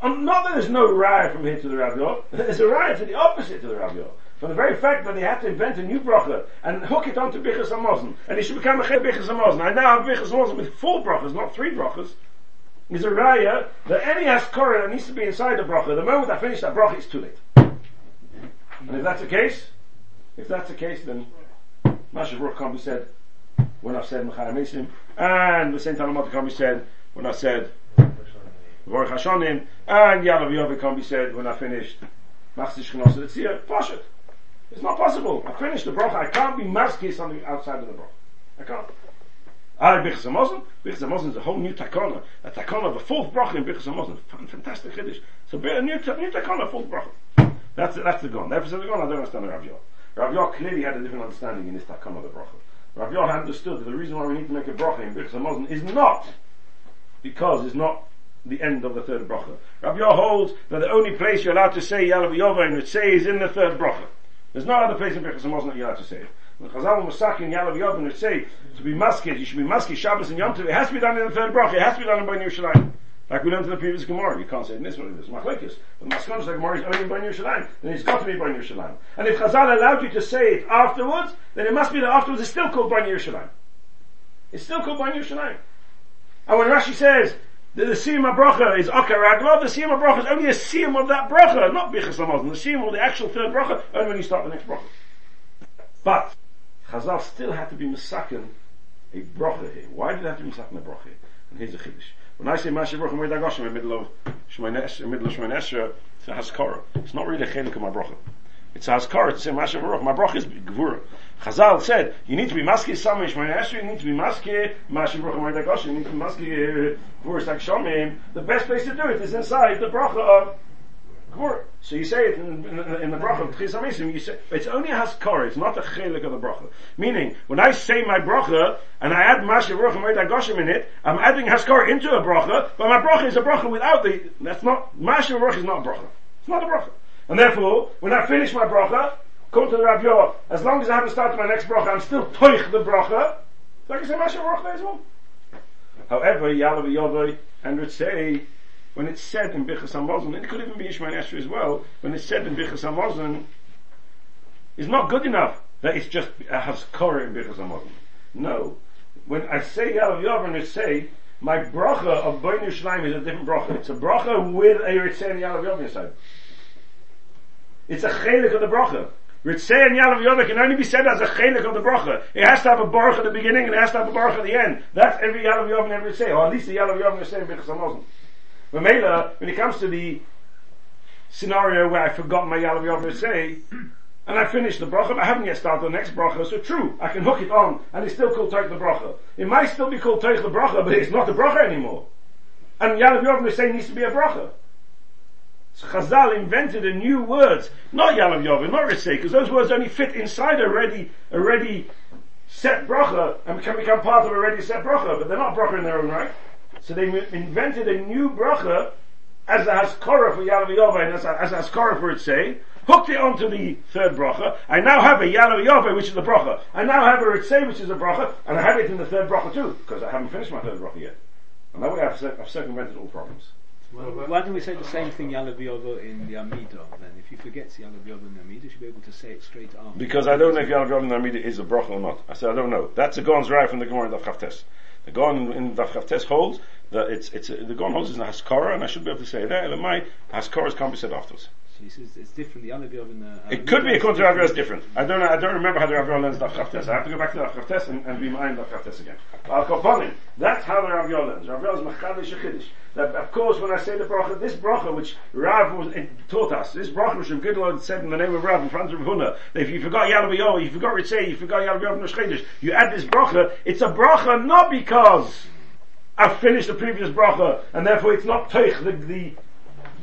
Um, not that there's no raya from here to the Ravyah, there's a raya to the opposite to the Ravyah. From the very fact that they had to invent a new bracha and hook it onto Birchas Hamazon, and it should become a chel Birchas Hamazon. I now have Birchas Hamazon with four brachas, not three brachas. Is a raya that any haskara that needs to be inside the bracha, the moment I finish that bracha, it's too late. And if that's the case, if that's the case, then Mashiach Baruch can't be said when I've said Mechayim Esim, and the Saint Talmud can't be said when I said Baruch Hashonim, and Yalabi Yobbi can't be said when I finished Machzish Chnos Letzia. Pashat. It's not possible. I finished the bracha. I can't be masked something outside of the bracha. I can't. I have Birchas Hamazon. Birchas Hamazon is a whole new takana. A takana, the fourth bracha in Birchas Hamazon. Fantastic chiddush. So a new, ta- new takana, fourth bracha. That's that's the gon. That's the gon. I don't understand the Rav Yol. Rav Yol clearly had a different understanding in this takana of the bracha. Rav Yol understood that the reason why we need to make a bracha in Birchas Hamazon is not because it's not the end of the third bracha. Rav Yol holds that the only place you're allowed to say Yalabi Yobbi and would say is in the third bracha. There's no other place in Birchas Hamazon that you have to say. When Chazal Musaki and Yalabi Yobbi would say to be masked, you should be masked Shabbos and Yom Tov. It has to be done in the third bracha. It has to be done in Bnei Yerushalayim, like we learned in the previous Gemara. You can't say in this one. It's machlokes. But Maskonos the Gemara is only in Bnei Yerushalayim. Then it's got to be Bnei Yerushalayim. And if Chazal allowed you to say it afterwards, then it must be that afterwards it's still called Bnei Yerushalayim. It's still called Bnei Yerushalayim. And when Rashi says that the siyum bracha is Oka raglov, the siyum bracha is only a siyum of that bracha, not Birchas Hamazon. The siyum of the actual third bracha, only when you start the next bracha. But Chazal still had to be misaken a bracha here. Why did they have to be misaken a bracha here? And here's the chiddush. When I say Mashiach Baruch Hu in the middle of Shemone Esra, it's a haskara. It's not really a chelik of my bracha. It's a haskara to say Mashiach Baruch Hu. My bracha is gvura. Chazal said, you need to be maskei Samei Shmoneh Esrei, you need to be maskei Mashiach Baruch Hu Mordechai, you need to be maskei Gvur Shtak Shomim. The best place to do it is inside the bracha of Gvur. So you say it in, in, in the bracha of Tchis Amisim, you say, it's only a haskara, it's not a chelik of the bracha. Meaning, when I say my bracha, and I add Mashiach Baruch Hu Mordechai in it, I'm adding haskara into a bracha, but my bracha is a bracha without the, that's not, Mashiach Baruch is not a bracha. It's not a bracha. And therefore, when I finish my bracha, come to the Ra'avyah, as long as I haven't started my next bracha, I'm still toich the bracha, so I can say Mashiach Baruch Hu as well. However, Yalabi Yobbi and would say, when it's said in Birchas Hamazon, and it could even be Yishmael Esrei as well, when it's said in Birchas Hamazon, it's not good enough that it's just a haskara in Birchas Hamazon. No. When I say Yalabi Yobbi and would say, my bracha of Boinu Shleim is a different bracha. It's a bracha with a Ritzei and Yalabi Yobbi inside. It's a chelik of the bracha. Ritzei and Yalav Yodah can only be said as a chelik of the bracha. It has to have a baruch at the beginning and it has to have a baruch at the end. That's every Yalav Yodah and every Ritzei, or at least the Yalav Yodah and Ritzei in Birchas Hamazon. But Mela, when it comes to the scenario where I forgot my Yalav Yodah and Ritzei, and I finished the bracha, but I haven't yet started the next bracha, so true, I can hook it on, and it's still called Toich the bracha. It might still be called Toich the bracha, but it's not the bracha anymore. And Yalav Yodah and Ritzei needs to be a bracha. Chazal invented a new words, not Yalav Yovin, not Ritzei, because those words only fit inside a ready, a ready set bracha and can become part of a ready set bracha, but they're not bracha in their own right. So they m- invented a new bracha as a haskara for Yalav Yovin and as a, as a haskara for Ritzei, hooked it onto the third bracha. I now have a Yalav Yovin, which is the bracha. I now have a Ritzei, which is a bracha, and I have it in the third bracha too, because I haven't finished my third bracha yet. And that way I've, I've circumvented all problems. Well, why don't we say the same thing Yalabi Yobbi in the Amidah then? If you forget Yalabi Yobbi in the Amidah, you should be able to say it straight after. Because I don't know if Yalabi Yobbi in the Amidah is a bracha or not. I said I don't know. That's a Gaon's right from the Gemara in Daf Chavtes. The Gaon in Daf Chavtes holds that it's it's the Gaon holds is a haskara, and I should be able to say there. Elamai haskaras can't be said afterwards. So he says it's different. The Yalabi Yobbi in the it could be according to Rav Gidel different. I don't know, I don't remember how the Rav Gidel learns Daf Chavtes. I have to go back to Daf Chavtes and, and be mind Daf Chavtes again. Al Kofanim. That's how the Rav Gidel learns. Rav Gidel is machadish chiddush. That, of course, when I say the bracha, this bracha which Rav was, taught us, this bracha which Reb Giddel said in the name of Rav in front of Rav Huna, that if you forgot Yalabi Yobbi, you forgot Ritzei, you forgot Yalabi Yobbi and Rishchaidah, you add this bracha, it's a bracha not because I finished the previous bracha, and therefore it's not teich, the, the,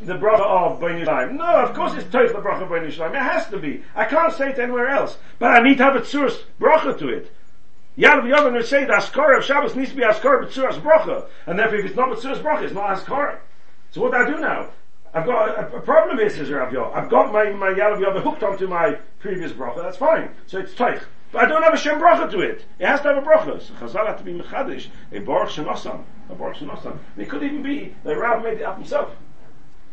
the bracha of Boinu Shleim. No, of course it's teich, the bracha of Boinu Shleim. It has to be. I can't say it anywhere else. But I need to have a tzuras bracha to it. Yalav Yovin would say the Askara of Shabbos needs to be Askara B'tzuras Bracha, and therefore if it's not B'tzuras Bracha, it's not Askara. So what do I do now? I've got a, a problem here, says Rav Yov. I've got my, my Yalav Yovin hooked onto my previous Bracha, that's fine. So it's Teich. But I don't have a Shem Bracha to it. It has to have a Bracha. So Chazal had to be Mechadish, a Baruch Shenosan, a Baruch Shenosan. It could even be that Rav made it up himself.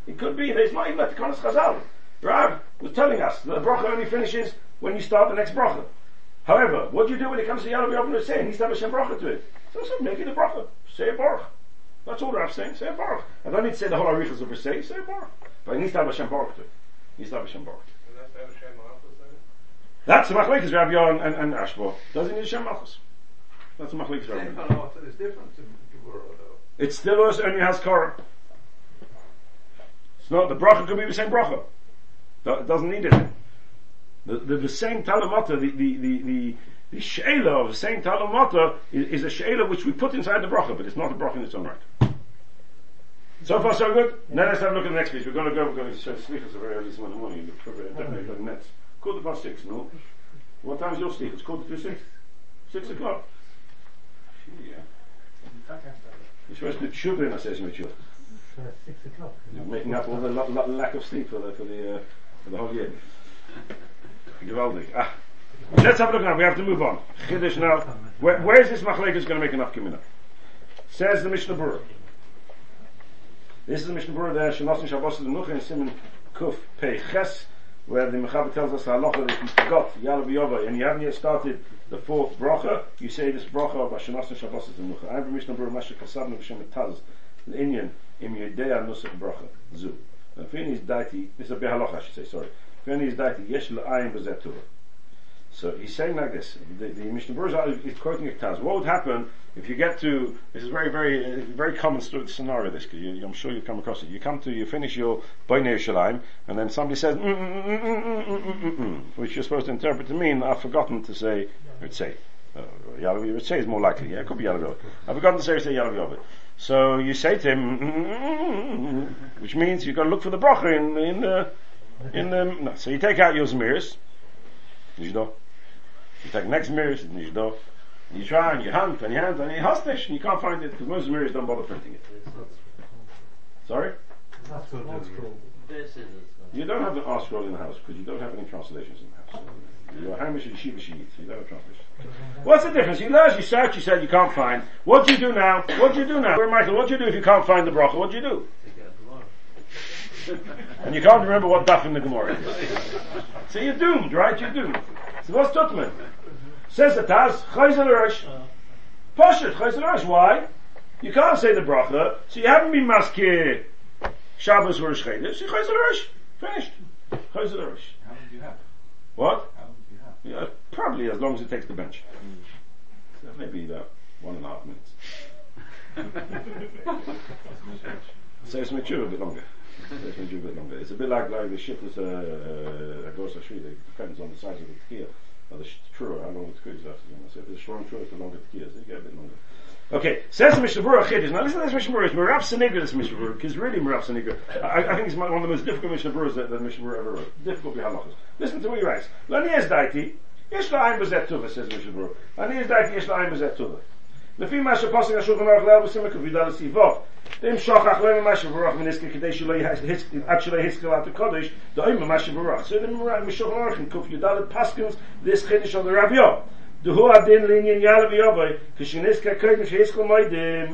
It could be that it's not even like the Konos Chazal. Rav was telling us that the Bracha only finishes when you start the next Bracha. However, what do you do when it comes to Yalabi Yobbi and saying? He needs to have a Shem Bracha to it. So, so make it a bracha. Say a baruch. That's all Rav saying. Say a baruch. I don't need to say the whole arichas of Risei. Say a baruch. But he needs to have a Shem Baruch to it. He needs to have a Shem Baruch. And that's to have a Shem Malchus to it? That's the Machlekes Rav Yonah and, and, and Ashbo. Doesn't need a Shem Malchus. That's the Machlekes Rav Yonah. It's different to Gemara though. It still is only has Korah. It's not, the bracha could be the same bracha. It doesn't need it. The, the, the same Talamata, the, the, the, the, the She'ela of the same Talamata is, is a She'ela which we put inside the bracha, but it's not a bracha in its own right. So far so good? Now let's have a look at the next piece. We're going to go, we're going to sleep us very early this morning, definitely got nets. Quarter past six, no? What time is your sleep? It's quarter to six? Six o'clock? Yeah. You're supposed to be sugar in a session with you. Six o'clock. You're making up all the la- la- lack of sleep for the, for the, uh, for the whole year. Ah. Let's have a look now. We have to move on. Chiddush now. Where, where is this Machlekes going to make enough Nafkamina? Says the Mishnah Berurah. This is the Mishnah Berurah there. Shenosin Shabbos L'Nucha in Siman Kuf Pei Ches, where the Mechaber tells us halacha that if you forgot Yalabi Yobbi and you haven't yet started the fourth bracha, you say this bracha of Shenosin Shabbos L'Nucha. I have a Mishnah Berurah Masha Kasabnu B'Shem Etaz L'Inyan Im Yedea Nusach Bracha Zu. And Fini's Daiti. This is a Behalacha I should say. Sorry. Feni is daiti yesh l'ayim v'zetura. So he's saying like this, the, the Mishnah Berurah is quoting a Taz. What would happen if you get to, this is very, very, very common scenario this, because you, I'm sure you've come across it. You come to, you finish your Bnei Yerushalayim, and then somebody says, mm, mm, mm, mm, mm, mm, mm, mm, which you're supposed to interpret to mean, I've forgotten to say, let's say, uh, Yalabi Yobbi is more likely, yeah, it could be Yalabi Yobbi. I've forgotten to say, say Yalabi Yobbi. So you say to him, mm, mm, mm, mm, which means you've got to look for the bracha in, in the, in the, no. So you take out your Zemiris, Nishdo. You take the next Zemiris, Nishdo. You try and you hunt and you hunt and you hostage and you can't find it because most Zemiris don't bother printing it. Sorry? That's good. That's cool. You don't have the R scroll in the house because you don't have any translations in the house. You're Hamish and Shiva Shi'it, you don't have translations. What's the difference? You learn, you search, you said you can't find. What do you do now? What do you do now? Where, Michael, what do you do if you can't find the bracha? What do you do? And you can't remember what daf in the Gemara is. So you're doomed, right? You're doomed. So what's Tutman? Says the Taz, Chesel Roish. Poshet, Chesel Roish. Why? You can't say the bracha, so you haven't been maskeh Shabbos or Rishchaidah. So Chesel Roish. Finished. Chesel Roish. How long do you have? What? How long do you have? Yeah, probably as long as it takes the bench. So maybe about one and a half minutes. So it's mature a bit longer. It's a bit longer. It's a bit like like the shit with a goes a shri. It depends on the size of the tekiah, or the trua. How long the tekiah is after. So if it's a strong trua, it's a longer tekiah. So you get a bit longer. Okay, says the Mishnah Berurah Chiddush. Now listen to this Mishnah Berurah. It's Merab Sanigra, this Mishnah Berurah, because really Merab Sanigra. I, I think it's one of the most difficult Mishnah Berurahs that the Mishnah Berurah ever wrote. Difficult halachas. Listen to what he writes. Lanias daiti yeshlaim b'zeh tuva, says Mishnah Berurah. Lanias daiti yeshlaim b'zeh tuva. Lefim ma'asher posing hashulchan aruch le'al b'simcha k'vidal sivov. Im shochach le'im ma'asher v'rach meniske k'dei shelo yiskel actually hiskel out the kodesh do'im ma'asher v'rach. So the Mishnah Berurah in Kuf Yudalid paskins this Chiddush on the Ra'avyah. The who adin linyan Yalabi Yobbi kishiniska kodim shehiskel moedim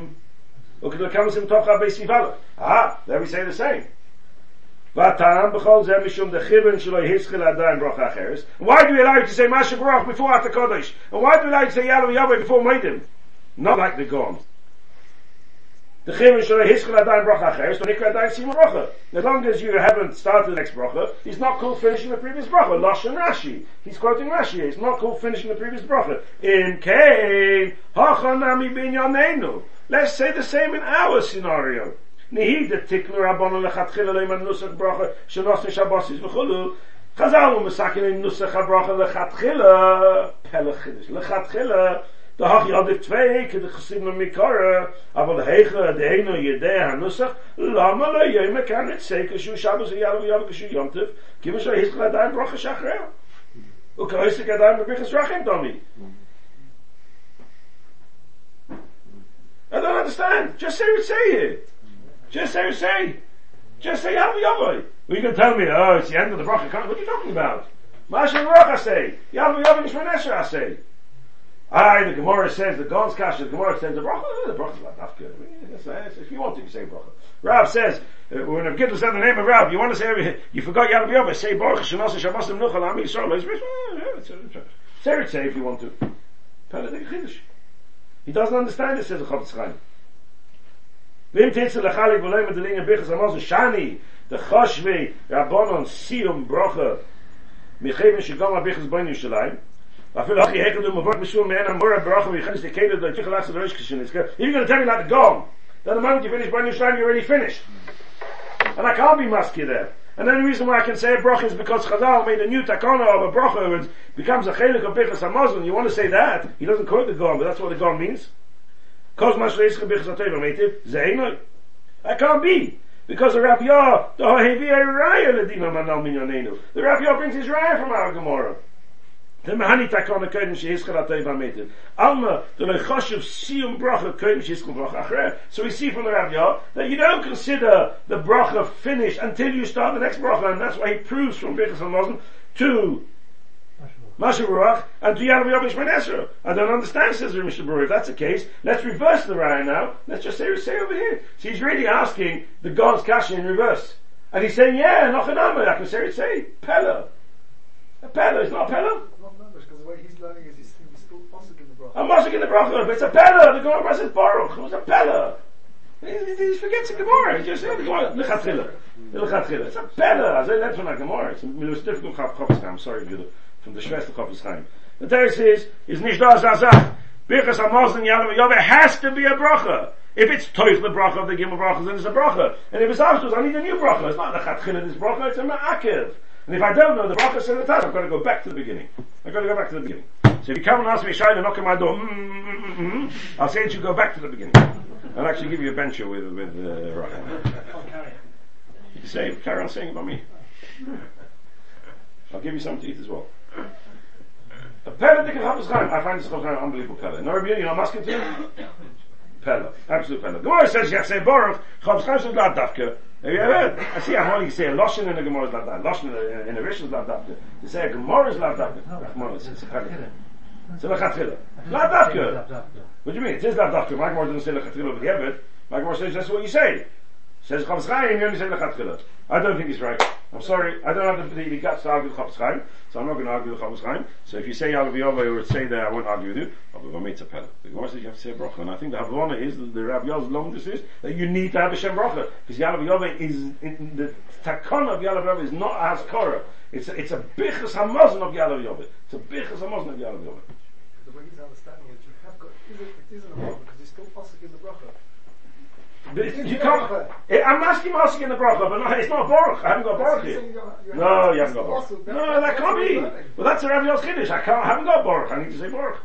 ukidol kamsim tofcha beisivala. Ah, there we say the same. V'atam b'chol zeh mishum dechibun shelo hiskel adayin bracha acheres. Why do we allow you to say Masher Baruch before At Kodesh? And why do we allow you to say Yalabi Yobbi before moedim? Not like the Gons. As long as you haven't started the next bracha, it's not called finishing the previous bracha. Losh and Rashi. He's quoting Rashi. It's not called finishing the previous bracha. In Kain, Hachanami bin Yanenu. Let's say the same in our scenario. The Hachi Adif Tvei, the Chassidna Mikara, Aval Heicha, the Eino Yedei Hanusach, Lama Lo Yema Kan It Say Kishu Shabbos Yalav Yalav Kishu Yom Tov, Kiva Shal Hiskel Adayim Bracha Shachreya, Ukaisik Adayim B'Brichas Rachim Domi. I don't understand. Just say what say here. Just say what say. Just say Yalav Yalav. Well, you can tell me, oh, it's the end of the Bracha. What are you talking about? Masha Baruch I say. Yalav Yalav Yishman Esher I say. Aye, the Gemara says, the God's Kasha, the Gemara says, the Bracha, the Bracha's like Dafka. If you want to, you say Bracha. Rav says, uh, when Reb Giddel said the name of Rav, you want to say, you forgot Yalabi Yobbi, say Baruch, Shanasa, Shabbasim, Nuchal, Ami, Yisrael, Yisrael, say it, say if you want to. Peledik Chiddush. He doesn't understand it, says the Chofetz Chaim. Vim Titzel, Lechalik, Volema, Delin, Birchas Hamazon, Shani, the Choshvei, Rabbonon, Siyum, Bracha, Michevin, Shigoma, Birchas, Bnei Yerushalayim. If you're going to tell me not to go, then the moment you finish Bnei Yerushalayim, you're already finished. And I can't be maskeh there. And the only reason why I can say a bracha is because Chazal made a new takana of a bracha which becomes a chelik of Birchas Hamazon. You want to say that? He doesn't quote the Gaon, but that's what the Gaon means. I can't be. Because the Ra'avyah, the Ra'avyah brings his Ra'avyah from our Gemara. The Mahani Takana Kodim Shehiskal Atayva Metiv. Alma, the Lechoshev Siyum Bracha Kodim Shehiskal Bracha Achreya. So we see from the Rav that you don't consider the Bracha finished until you start the next Bracha, and that's why he proves from Birchas Hamazon to Masher Baruch and to Yalabi Yobbi Yishman Esher. I don't understand, says the Mishnah Berurah. If that's the case, let's reverse the Raya now. Let's just say, say over here. So he's really asking the God's Kasha in reverse. And he's saying, yeah, Nochanama, I can say it, say, Pella. A Pella, it's not a Pella. Because the way he's learning is he's still posuk in the bracha. I'm posuk in the bracha, but it's a Pella. The Gemara says Baruch. It was a Pella. He, he, he forgets the Gemara. He just said the Gemara. Lechatchila. Lechatchila. It's a Pella. As I learned from the Gemara, it's a, it was difficult. I'm sorry, from the Shvester Koppel's time. The text is, is Nishda Zazach, Birchas Hamazon Yalabi Yobbi has to be a bracha. If it's Twilla bracha of the Giddle Bar Minyumi, then it's a bracha. And if it's afterwards, I need a new bracha. It's not a Chatchil in this bracha, it's a Ma'akiv. And if I don't know the bracha said the time, I've got to go back to the beginning. I've got to go back to the beginning. So if you come and ask me, Shai, and knock on my door, mm, mm, mm, I'll say that you go back to the beginning. I'll actually give you a bencher with, with, uh, Rachim. You can say, carry on saying about me. I'll give you something to eat as well. A Pella Dick of Hapuskaim, I find this an unbelievable Pella. No Rabbi, you know, Musket to him? Pella, absolute Pella. The Gemara says, yes, say, Borov, Chapskaim should not dafka. Have you ever heard? I see how you say a Loshin in a Gemara is not that. Loshin in a Rish is not that. You say a Gemara is not that. It's a Pella. It's a Lachatchila. Lavdafka. What do you mean? It is Lavdafka. My Gemara doesn't say Lachatchila over the Eved. My Gemara says, that's what you say. Says Chavetz Chaim, you only say Lachatchila. I don't think it's right. I'm sorry. I don't have the, the, the guts to argue with Chavetz Chaim, so I'm not going to argue with Chavetz Chaim. So if you say Yalabi Yobbi or say that, I won't argue with you. I'll be going to Pella. The Gemara says you have to say a bracha. And I think the Havana is, the, the Ravyah's longness is, that you need to have a Shem bracha. Because Yalabi Yobbi is, in the takon of Yalabi Yobbi is not as Korah. It's a, it's a Birchas Hamazon of Yalabi Yobbi. It's a Birchas Hamazon of Yalabi Yobbi. The way he's understanding it, you have got, is it, it isn't a bracha, because it's still pasuk in the bracha. But it, you can't, it, I'm asking asking in the bracha, but no, it's not baruch. I haven't got baruch here. No, you haven't got baruch. No, that can't be. Well, that's a Rav Yos Chiddush. I can't. I haven't got baruch. I need to say baruch.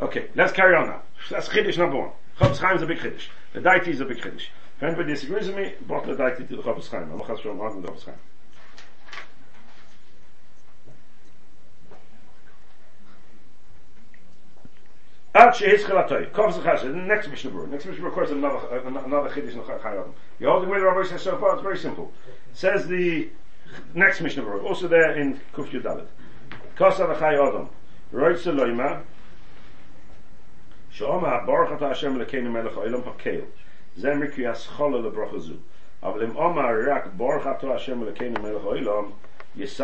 Okay, let's carry on now. That's Chiddush number one. Chavetz Chaim is a big Chiddush. The deity is a big Chiddush. If anybody disagrees with me, brought the deity to the Chavetz Chaim. I'm not going to show the Chavetz Chaim. The next Mishnah Berurah. Next Mishnah Berurah records another another Chiddush in the Chayyim. You're holding where the Rabbi says so far. It's very simple. Says the next Mishnah Berurah, also there in Kuf Yud Dalet. Kosa v'Chai Adam. Roitz Eloima. Shoma Baruch Ata Hashem Lekeinu Melech Haolam Hakel. Zemrik Yaschol LeBrochazu. Avlim Omar Rak Baruch Ata Hashem Lekeinu Melech Haolam. And this is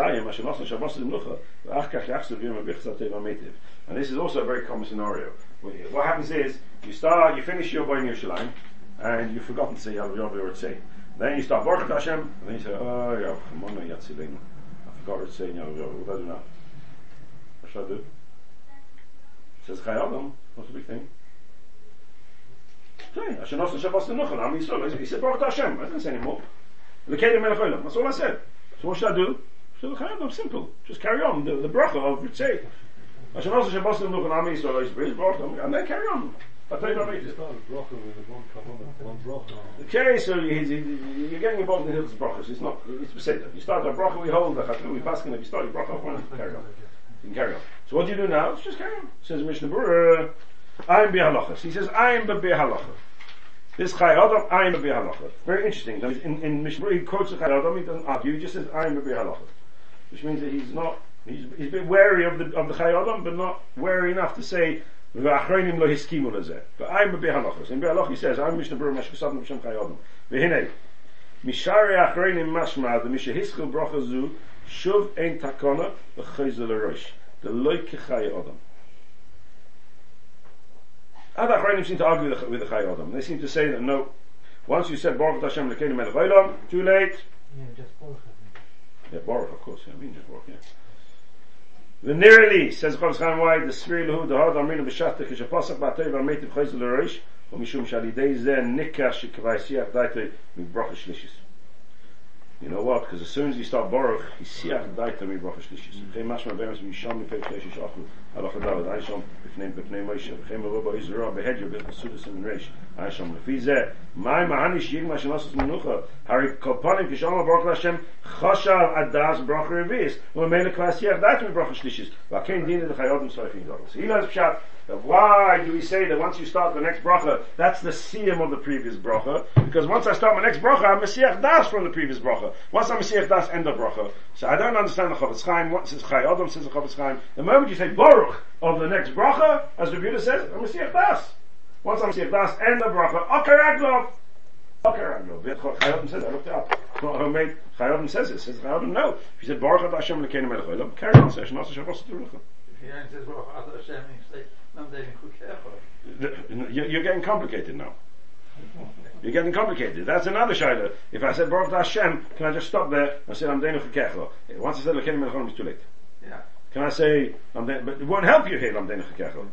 also a very common scenario. What happens is, you start, you finish your boy in Yerushalayim, and you've forgotten to say Yalabi Yobbi or Tzei. Then you start Baruch Hashem, and then you say, oh, yeah, come on, I forgot to say Yalabi Yobbi. What do I do now? What should I do? Says Chayadam, what's the big thing? Okay, I should not say Shabbos Nuchal. I mean, he said Baruch Hashem, I didn't say anymore. That's all I said. So what should I do? So I'm simple. Just carry on the, the bracha of Ritzei. I should also Shabbos and look at Amisol Yisrael, and then carry on. I tell you what I mean. Okay, so he's, he's, you're getting involved in Hilda's brachas. It's not. It's beseder. You start a bracha, we hold the chatnu, we pass, and if you start your bracha, one, carry on. You can carry on. So what do you do now? It's just carry on. Says Mishnah Berurah, I am bihalachas. He says I am bihalachas. This Chai Adam, I am a B'Halacha. Very interesting. In, in Mishnah Berurah, he quotes the Chai Adam, he doesn't argue, he just says, I am a B'Halacha. Which means that he's not, he's, he's a bit wary of the, of the Chai Adam, but not wary enough to say, V'achreinim lo hiskimu lezeh. But I am a B'Halacha. So in B'Halacha he says, I am Mishnah Berurah, Mashkasad M'Shem Chai Adam. V'hinei, Mishare achreinim mashmad, Mishahiskil bracha zu, Shuv ein takona, V'chesel Roish. The loike Chai Adam. Other Achrayim seem to argue with the, with the Chai Adam. They seem to say that no, once you said Baruch Hashem Lekeinu Melech Haolam, too late. Yeah, just Baruch. Yeah, Baruch, of course. Yeah, I mean just Baruch. Yeah. The nearly says Chavetz Chaim why the spirit who the hard armina b'shachtech is a pasuk b'atayv armeitiv chayz l'roish or mishum shali days there nikash shikvaysiach daitay mibracha shlishis. You know what? Because as soon as you start Baruch, he siach daitay mibracha shlishis. Chem mashma be'emes misham mipei shlishis achlu. Halach David Aisham b'fnei b'fnei Moshe b'chem Rabba Yisroel b'hedja b'chasudas and reish Aisham lefizeh my mahanish yigma shenasus menucha harik kopanim kishama Baruch Hashem chashav adas bracha revis u'meila kvasiyach datum bracha shlishis v'akein din l'chayodim sarifin gadol. So he learns pshat. Why do we say that once you start the next bracha, that's the siyum of the previous bracha? Because once I start my next bracha, I'm mesiach das from the previous bracha. Once I'm mesiach das, end of bracha. So I don't understand the Chavetz Chaim. What says Chai Adam? Says the Chavetz Chaim. The moment you say Baruch of the next bracha, as the Buddha says, I'm a Mesiach Das. Once I'm a Mesiach Das and the bracha, Oka raglov, Oka raglov. Chayavim says, I looked it up. It's not homemade. Chayavim says it. Says Chayavim, no. He said, Baruch Ata Hashem Lekeinu Melech Haolam. Carry on, Session. Also, Shabbos Terucha. If you only says Baruch Ata Hashem, you say, Nam Devin. You're getting complicated now. You're getting complicated. That's another shayla. If I said Baruch Ata Hashem, can I just stop there and say Nam Devin Chukecho? Once I said Lekeinu Melech Haolam, it's too late. Yeah. Can I say, but it won't help you here, Lamdei Nechakechel.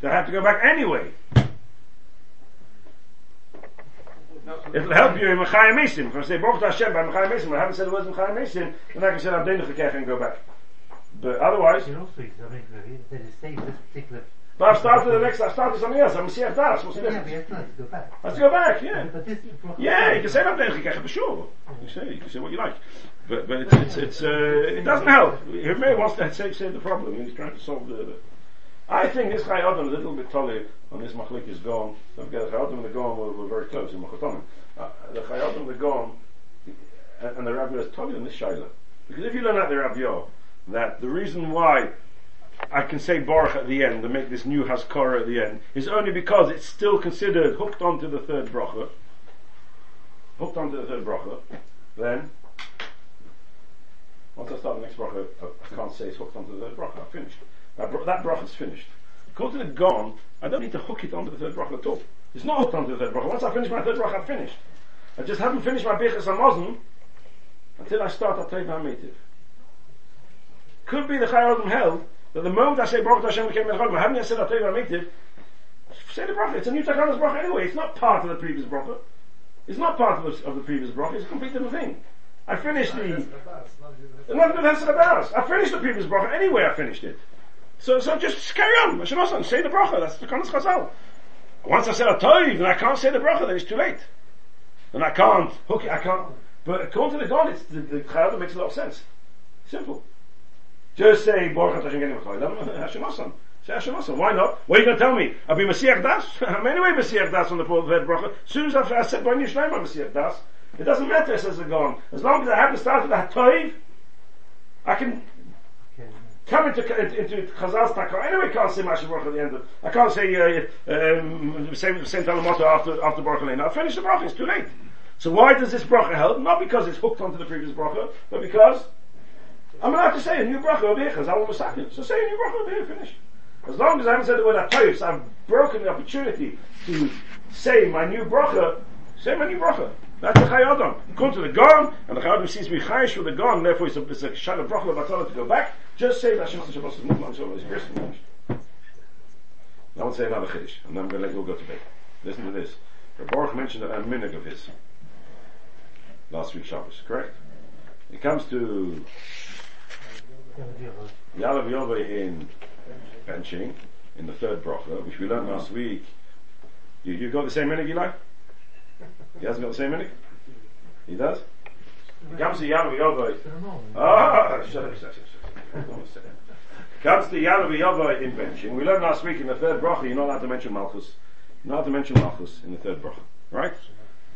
So I have to go back anyway. No, it'll help you in Mechayim Isim. If I say, Baruch Hashem by Mechayim Isim, I haven't said the words Mechayim Isim, then I can say Lamdei Nechakechel and go back. But otherwise, you know, I mean, they say this particular. But I've started the next, I've started something else, I'm a C F Das, what's the difference? Yeah, but I have to go back. I have to go back, yeah. But this, yeah, you can say that then, for sure. You say, you can say what you like. But, but it's, it's, it's, uh, it doesn't help. He may wants to say, say the problem, he's trying to solve the, the I think this Chai Adam, a little bit tolly on this Machlik is gone. Don't forget, the Chai Adam and the Gone were, were very close in Machotonim. Uh, the Chai Adam, the Gone, and, and the Ravyah is tolly on this Shaila. Because if you learn that the Ravyah, that the reason why I can say Baruch at the end and make this new Haskara at the end is only because it's still considered hooked onto the third bracha hooked onto the third bracha then once I start the next bracha I can't say it's hooked onto the third bracha. I'm finished. That, bro- that bracha is finished. According to the Gaon, I don't need to hook it onto the third bracha at all. It's not hooked onto the third bracha. Once I finish my third bracha, I'm finished. I just haven't finished my Birchas Hamazon until I start at Tevah Mitiv. Could be the Chayyadam held that the moment I say Baruch Hashem became Melchogma, haven't yet said I'll tell you what I make it, say the bracha. It's a new Takanas bracha anyway. It's not part of the previous bracha. It's not part of the, of the previous bracha. It's a complete different thing. I finished the... Not good answer about us. I finished the previous bracha anyway. I finished it. So so just carry on. Hashem say the bracha. That's the Takanas Chazal. Once I said I'll tell you, then I can't say the bracha. Then it's too late. Then I can't hook it. I can't. But according to the God, it's the, the Chayyadam makes a lot of sense. Simple. Just say Baruch Hashem Genim Chaylam Hashem Osam. Say Hashem Osam. Why not? What are you going to tell me? I'll be Messiah Das. I'm anyway Messiah Das on the fourth third bracha. As soon as I said Bani Yishleim, I'm Messiah Das. It doesn't matter, says the Gaon. As long as I haven't started the Hatoiv, I can okay. come into into, into Chazal's Takar. Anyway, I can't say Mashiach Baruch at the end of. I can't say uh, um, same same Talmud after after Baruch Aleinu. I finished the bracha. It's too late. So why does this bracha help? Not because it's hooked onto the previous bracha, but because I'm allowed to say a new bracha over here, because I want to sack him. So say a new bracha over here, finish. As long as I haven't said the word atayus, I've broken the opportunity to say my new bracha, say my new bracha. That's the Chayyadam. Come to the Gaon, and the Chayyadam sees me chayish for the Gaon, therefore it's a, it's a shayla bracha levatala to go back. Just say that Shemasa Shabbos is moved on, so it's Christian lunch. I want to say another Chiddush, and then I'm going to let you all go to bed. Listen to this. Reb Baruch mentioned a minhag of his last week Shabbos, correct? It comes to Yalabi Yobbi in benching in the third bracha, which we learned last week. You you got the same minhag, Eli? He hasn't got the same minhag. He does. He comes to Yalabi Yobbi. Ah, shut up, shut up, shut up. Comes to Yalabi Yobbi in benching. We learned last week in the third bracha, you're not allowed to mention Malchus. You're not allowed to mention Malchus in the third bracha, right?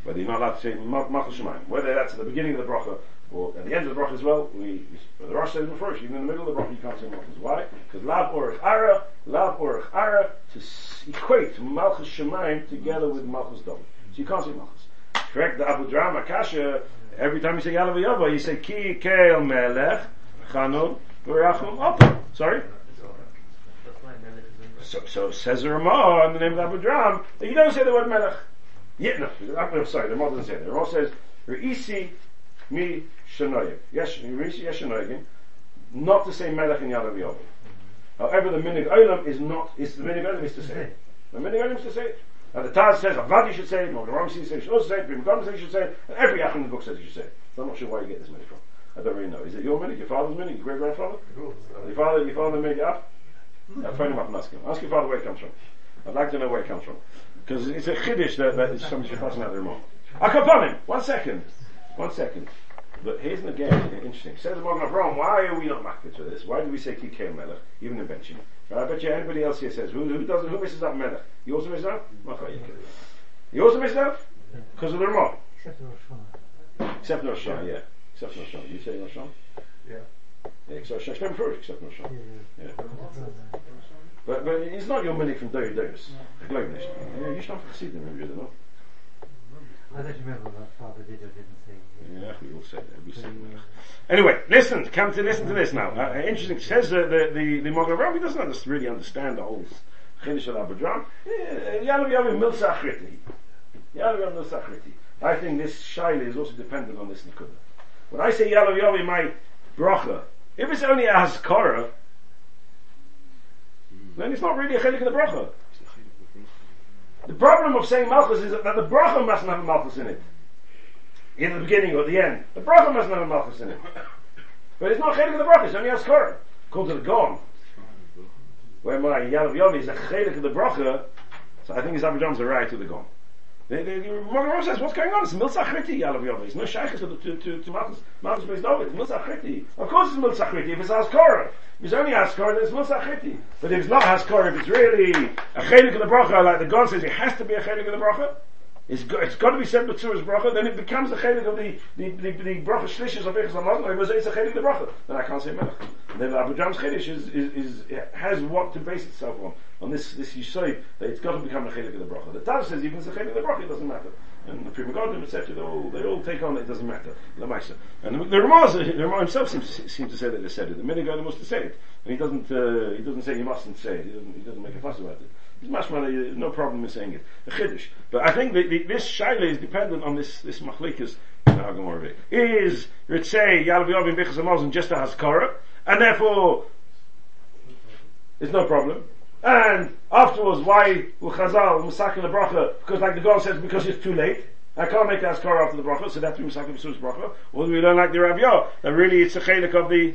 Whether you're not allowed to say Malchus Shemaim, whether that's at the beginning of the bracha or at the end of the bracha as well, we, we the Rosh says before, even in the middle of the bracha you can't say Malchus. Why? Because Lav Orech Ara, Lav Orech Ara, to equate Malchus Shemaim together with Malchus Dom. So you can't say Malchus. Correct? The Abu Drama Kasha, every time you say Yalavi Yobbi, you say Ki Kel Melech, Chanun, Urachum, Opa. Sorry? So, so says the Ramah in the name of Abu Drama, you don't say the word Melech. Yeah, no, I'm sorry, the Ramah doesn't say that. The Ramah says, Re'isi, Mi Shanoyim. Yes, Shanoyim. Not to say Melech in Yalabi Yobbi. However, the Minig Olam is not, is the Minig Olam is to say it. The Minig Olam is to say it. And the Taz says, Avadi should say it, Morgan Ramsey says, should also say it, Brim Gom says, should say it, and every Achim in the book says, you should say it. So I'm not sure where you get this Minig from. I don't really know. Is it your Minig, your father's Minig, your great grandfather? Your father, your father made it up? Yeah, phone him up and ask him. Ask your father where it comes from. I'd like to know where it comes from. Because it's a Chiddush that, that is something you're passing out there more. Akapanim! One second! One second. But here's an again, interesting. Says the Morgan Avram, why are we not makbid for this? Why do we say Kikei Melech, even in benching? I bet you anybody else here says, who, who doesn't, who misses that Melech? You also miss that? You also miss that? Because of the Ramah? Except Rosh. Except Rosh, yeah. Except Rosh. You say Rosh? Yeah. Yeah, except Rosh. Except Rosh. Yeah. But but it's not your minhag from Doyu Doyus. The Globalish. You should have to see them in you, don't I don't remember that Father Giddel didn't sing. Yeah, we all said that. We said that. Anyway, listen. Come to listen to this now. Uh, interesting. It says that the the the Morgan Rav, he doesn't really understand the whole Chiddush of Abu Dram. Yalabi Yobbi milsa achriti. Yalabi Yobbi milsa achriti. I think this shaila is also dependent on this nekuda. When I say Yalabi Yobbi, my bracha If it's only a haskara, then it's not really a chelik in the bracha. The problem of saying malchus is that the bracha mustn't have a malchus in it. Either the beginning or the end. The bracha mustn't have a malchus in it. But it's not chelik in the bracha, it's only a haskara. Called it a gone. Where my Yalabi Yobbi is a chelik in the bracha, so I think his Abu John's a right to the gone. The Gemara says, what's going on? It's milsa chriti, Yalabi Yobbi. It's no shaykhus to, to, to, to malchus. Malchus plays no, it's milsa chriti. Of course it's milsa chriti, if it's haskara. If it's only haskara, then it's milsa chriti. But if it's not haskara, if it's really a chelik in the bracha, like the gone says, it has to be a chelik in the bracha, It's, go, it's got to be said B'tzurah's bracha, then it becomes the chelik of the, the, the, the, the bracha shlishis of Birchas Hamazon, or it's a chelik of the bracha. Then I can't say melech. And then Abu Jam's chiddush is, is, is, has what to base itself on, on this, this yisoid, that it's got to become a chelik of the bracha. The Tav says even if it's a chelik of the bracha, it doesn't matter. And the Prima Godim, et cetera, they all, they all take on it, it doesn't matter. And the, the Rama himself seems, seems to say that they said it. The Minigodim must have said it. And he doesn't, uh, he doesn't say you mustn't say it. He doesn't, he doesn't make a fuss about it. Mashma, no problem in saying it. The Chiddush. But I think the, the, this Shaila is dependent on this, this Machlikas in the Hagomorah. Is, let's say, Yalabi Yobbi and Birchas Hamazon just a Haskara, and therefore, it's no problem. And afterwards, why will Chazal Musakin the Bracha? Because like the God says, because it's too late. I can't make the Haskara after the Bracha, so that's we Musakin B'sur's Bracha. Or do we learn like the Ra'avyah, that really it's a Chelik of the,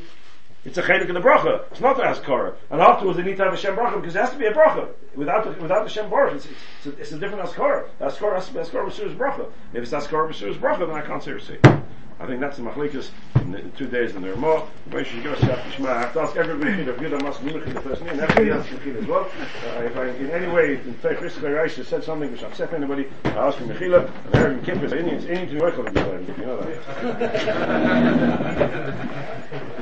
it's a chelik in the bracha. It's not the haskara. And afterwards they need to have a Shem bracha because it has to be a bracha. Without the, without the Shem bracha, it's, it's, a, it's a different haskara. The haskara has to be haskara b'sur's bracha. If it's haskara b'sur's bracha, then I can't seriously. I think that's the machlikas in the, in two days in the Ramah. I have to ask everybody to give us mincha in the first minute. Everybody has mincha as well. Uh, if I in any way in fact Hashkivin Rashi said something which upset anybody, I ask for mincha. And Aaron Kippur is any to work on it. You know that.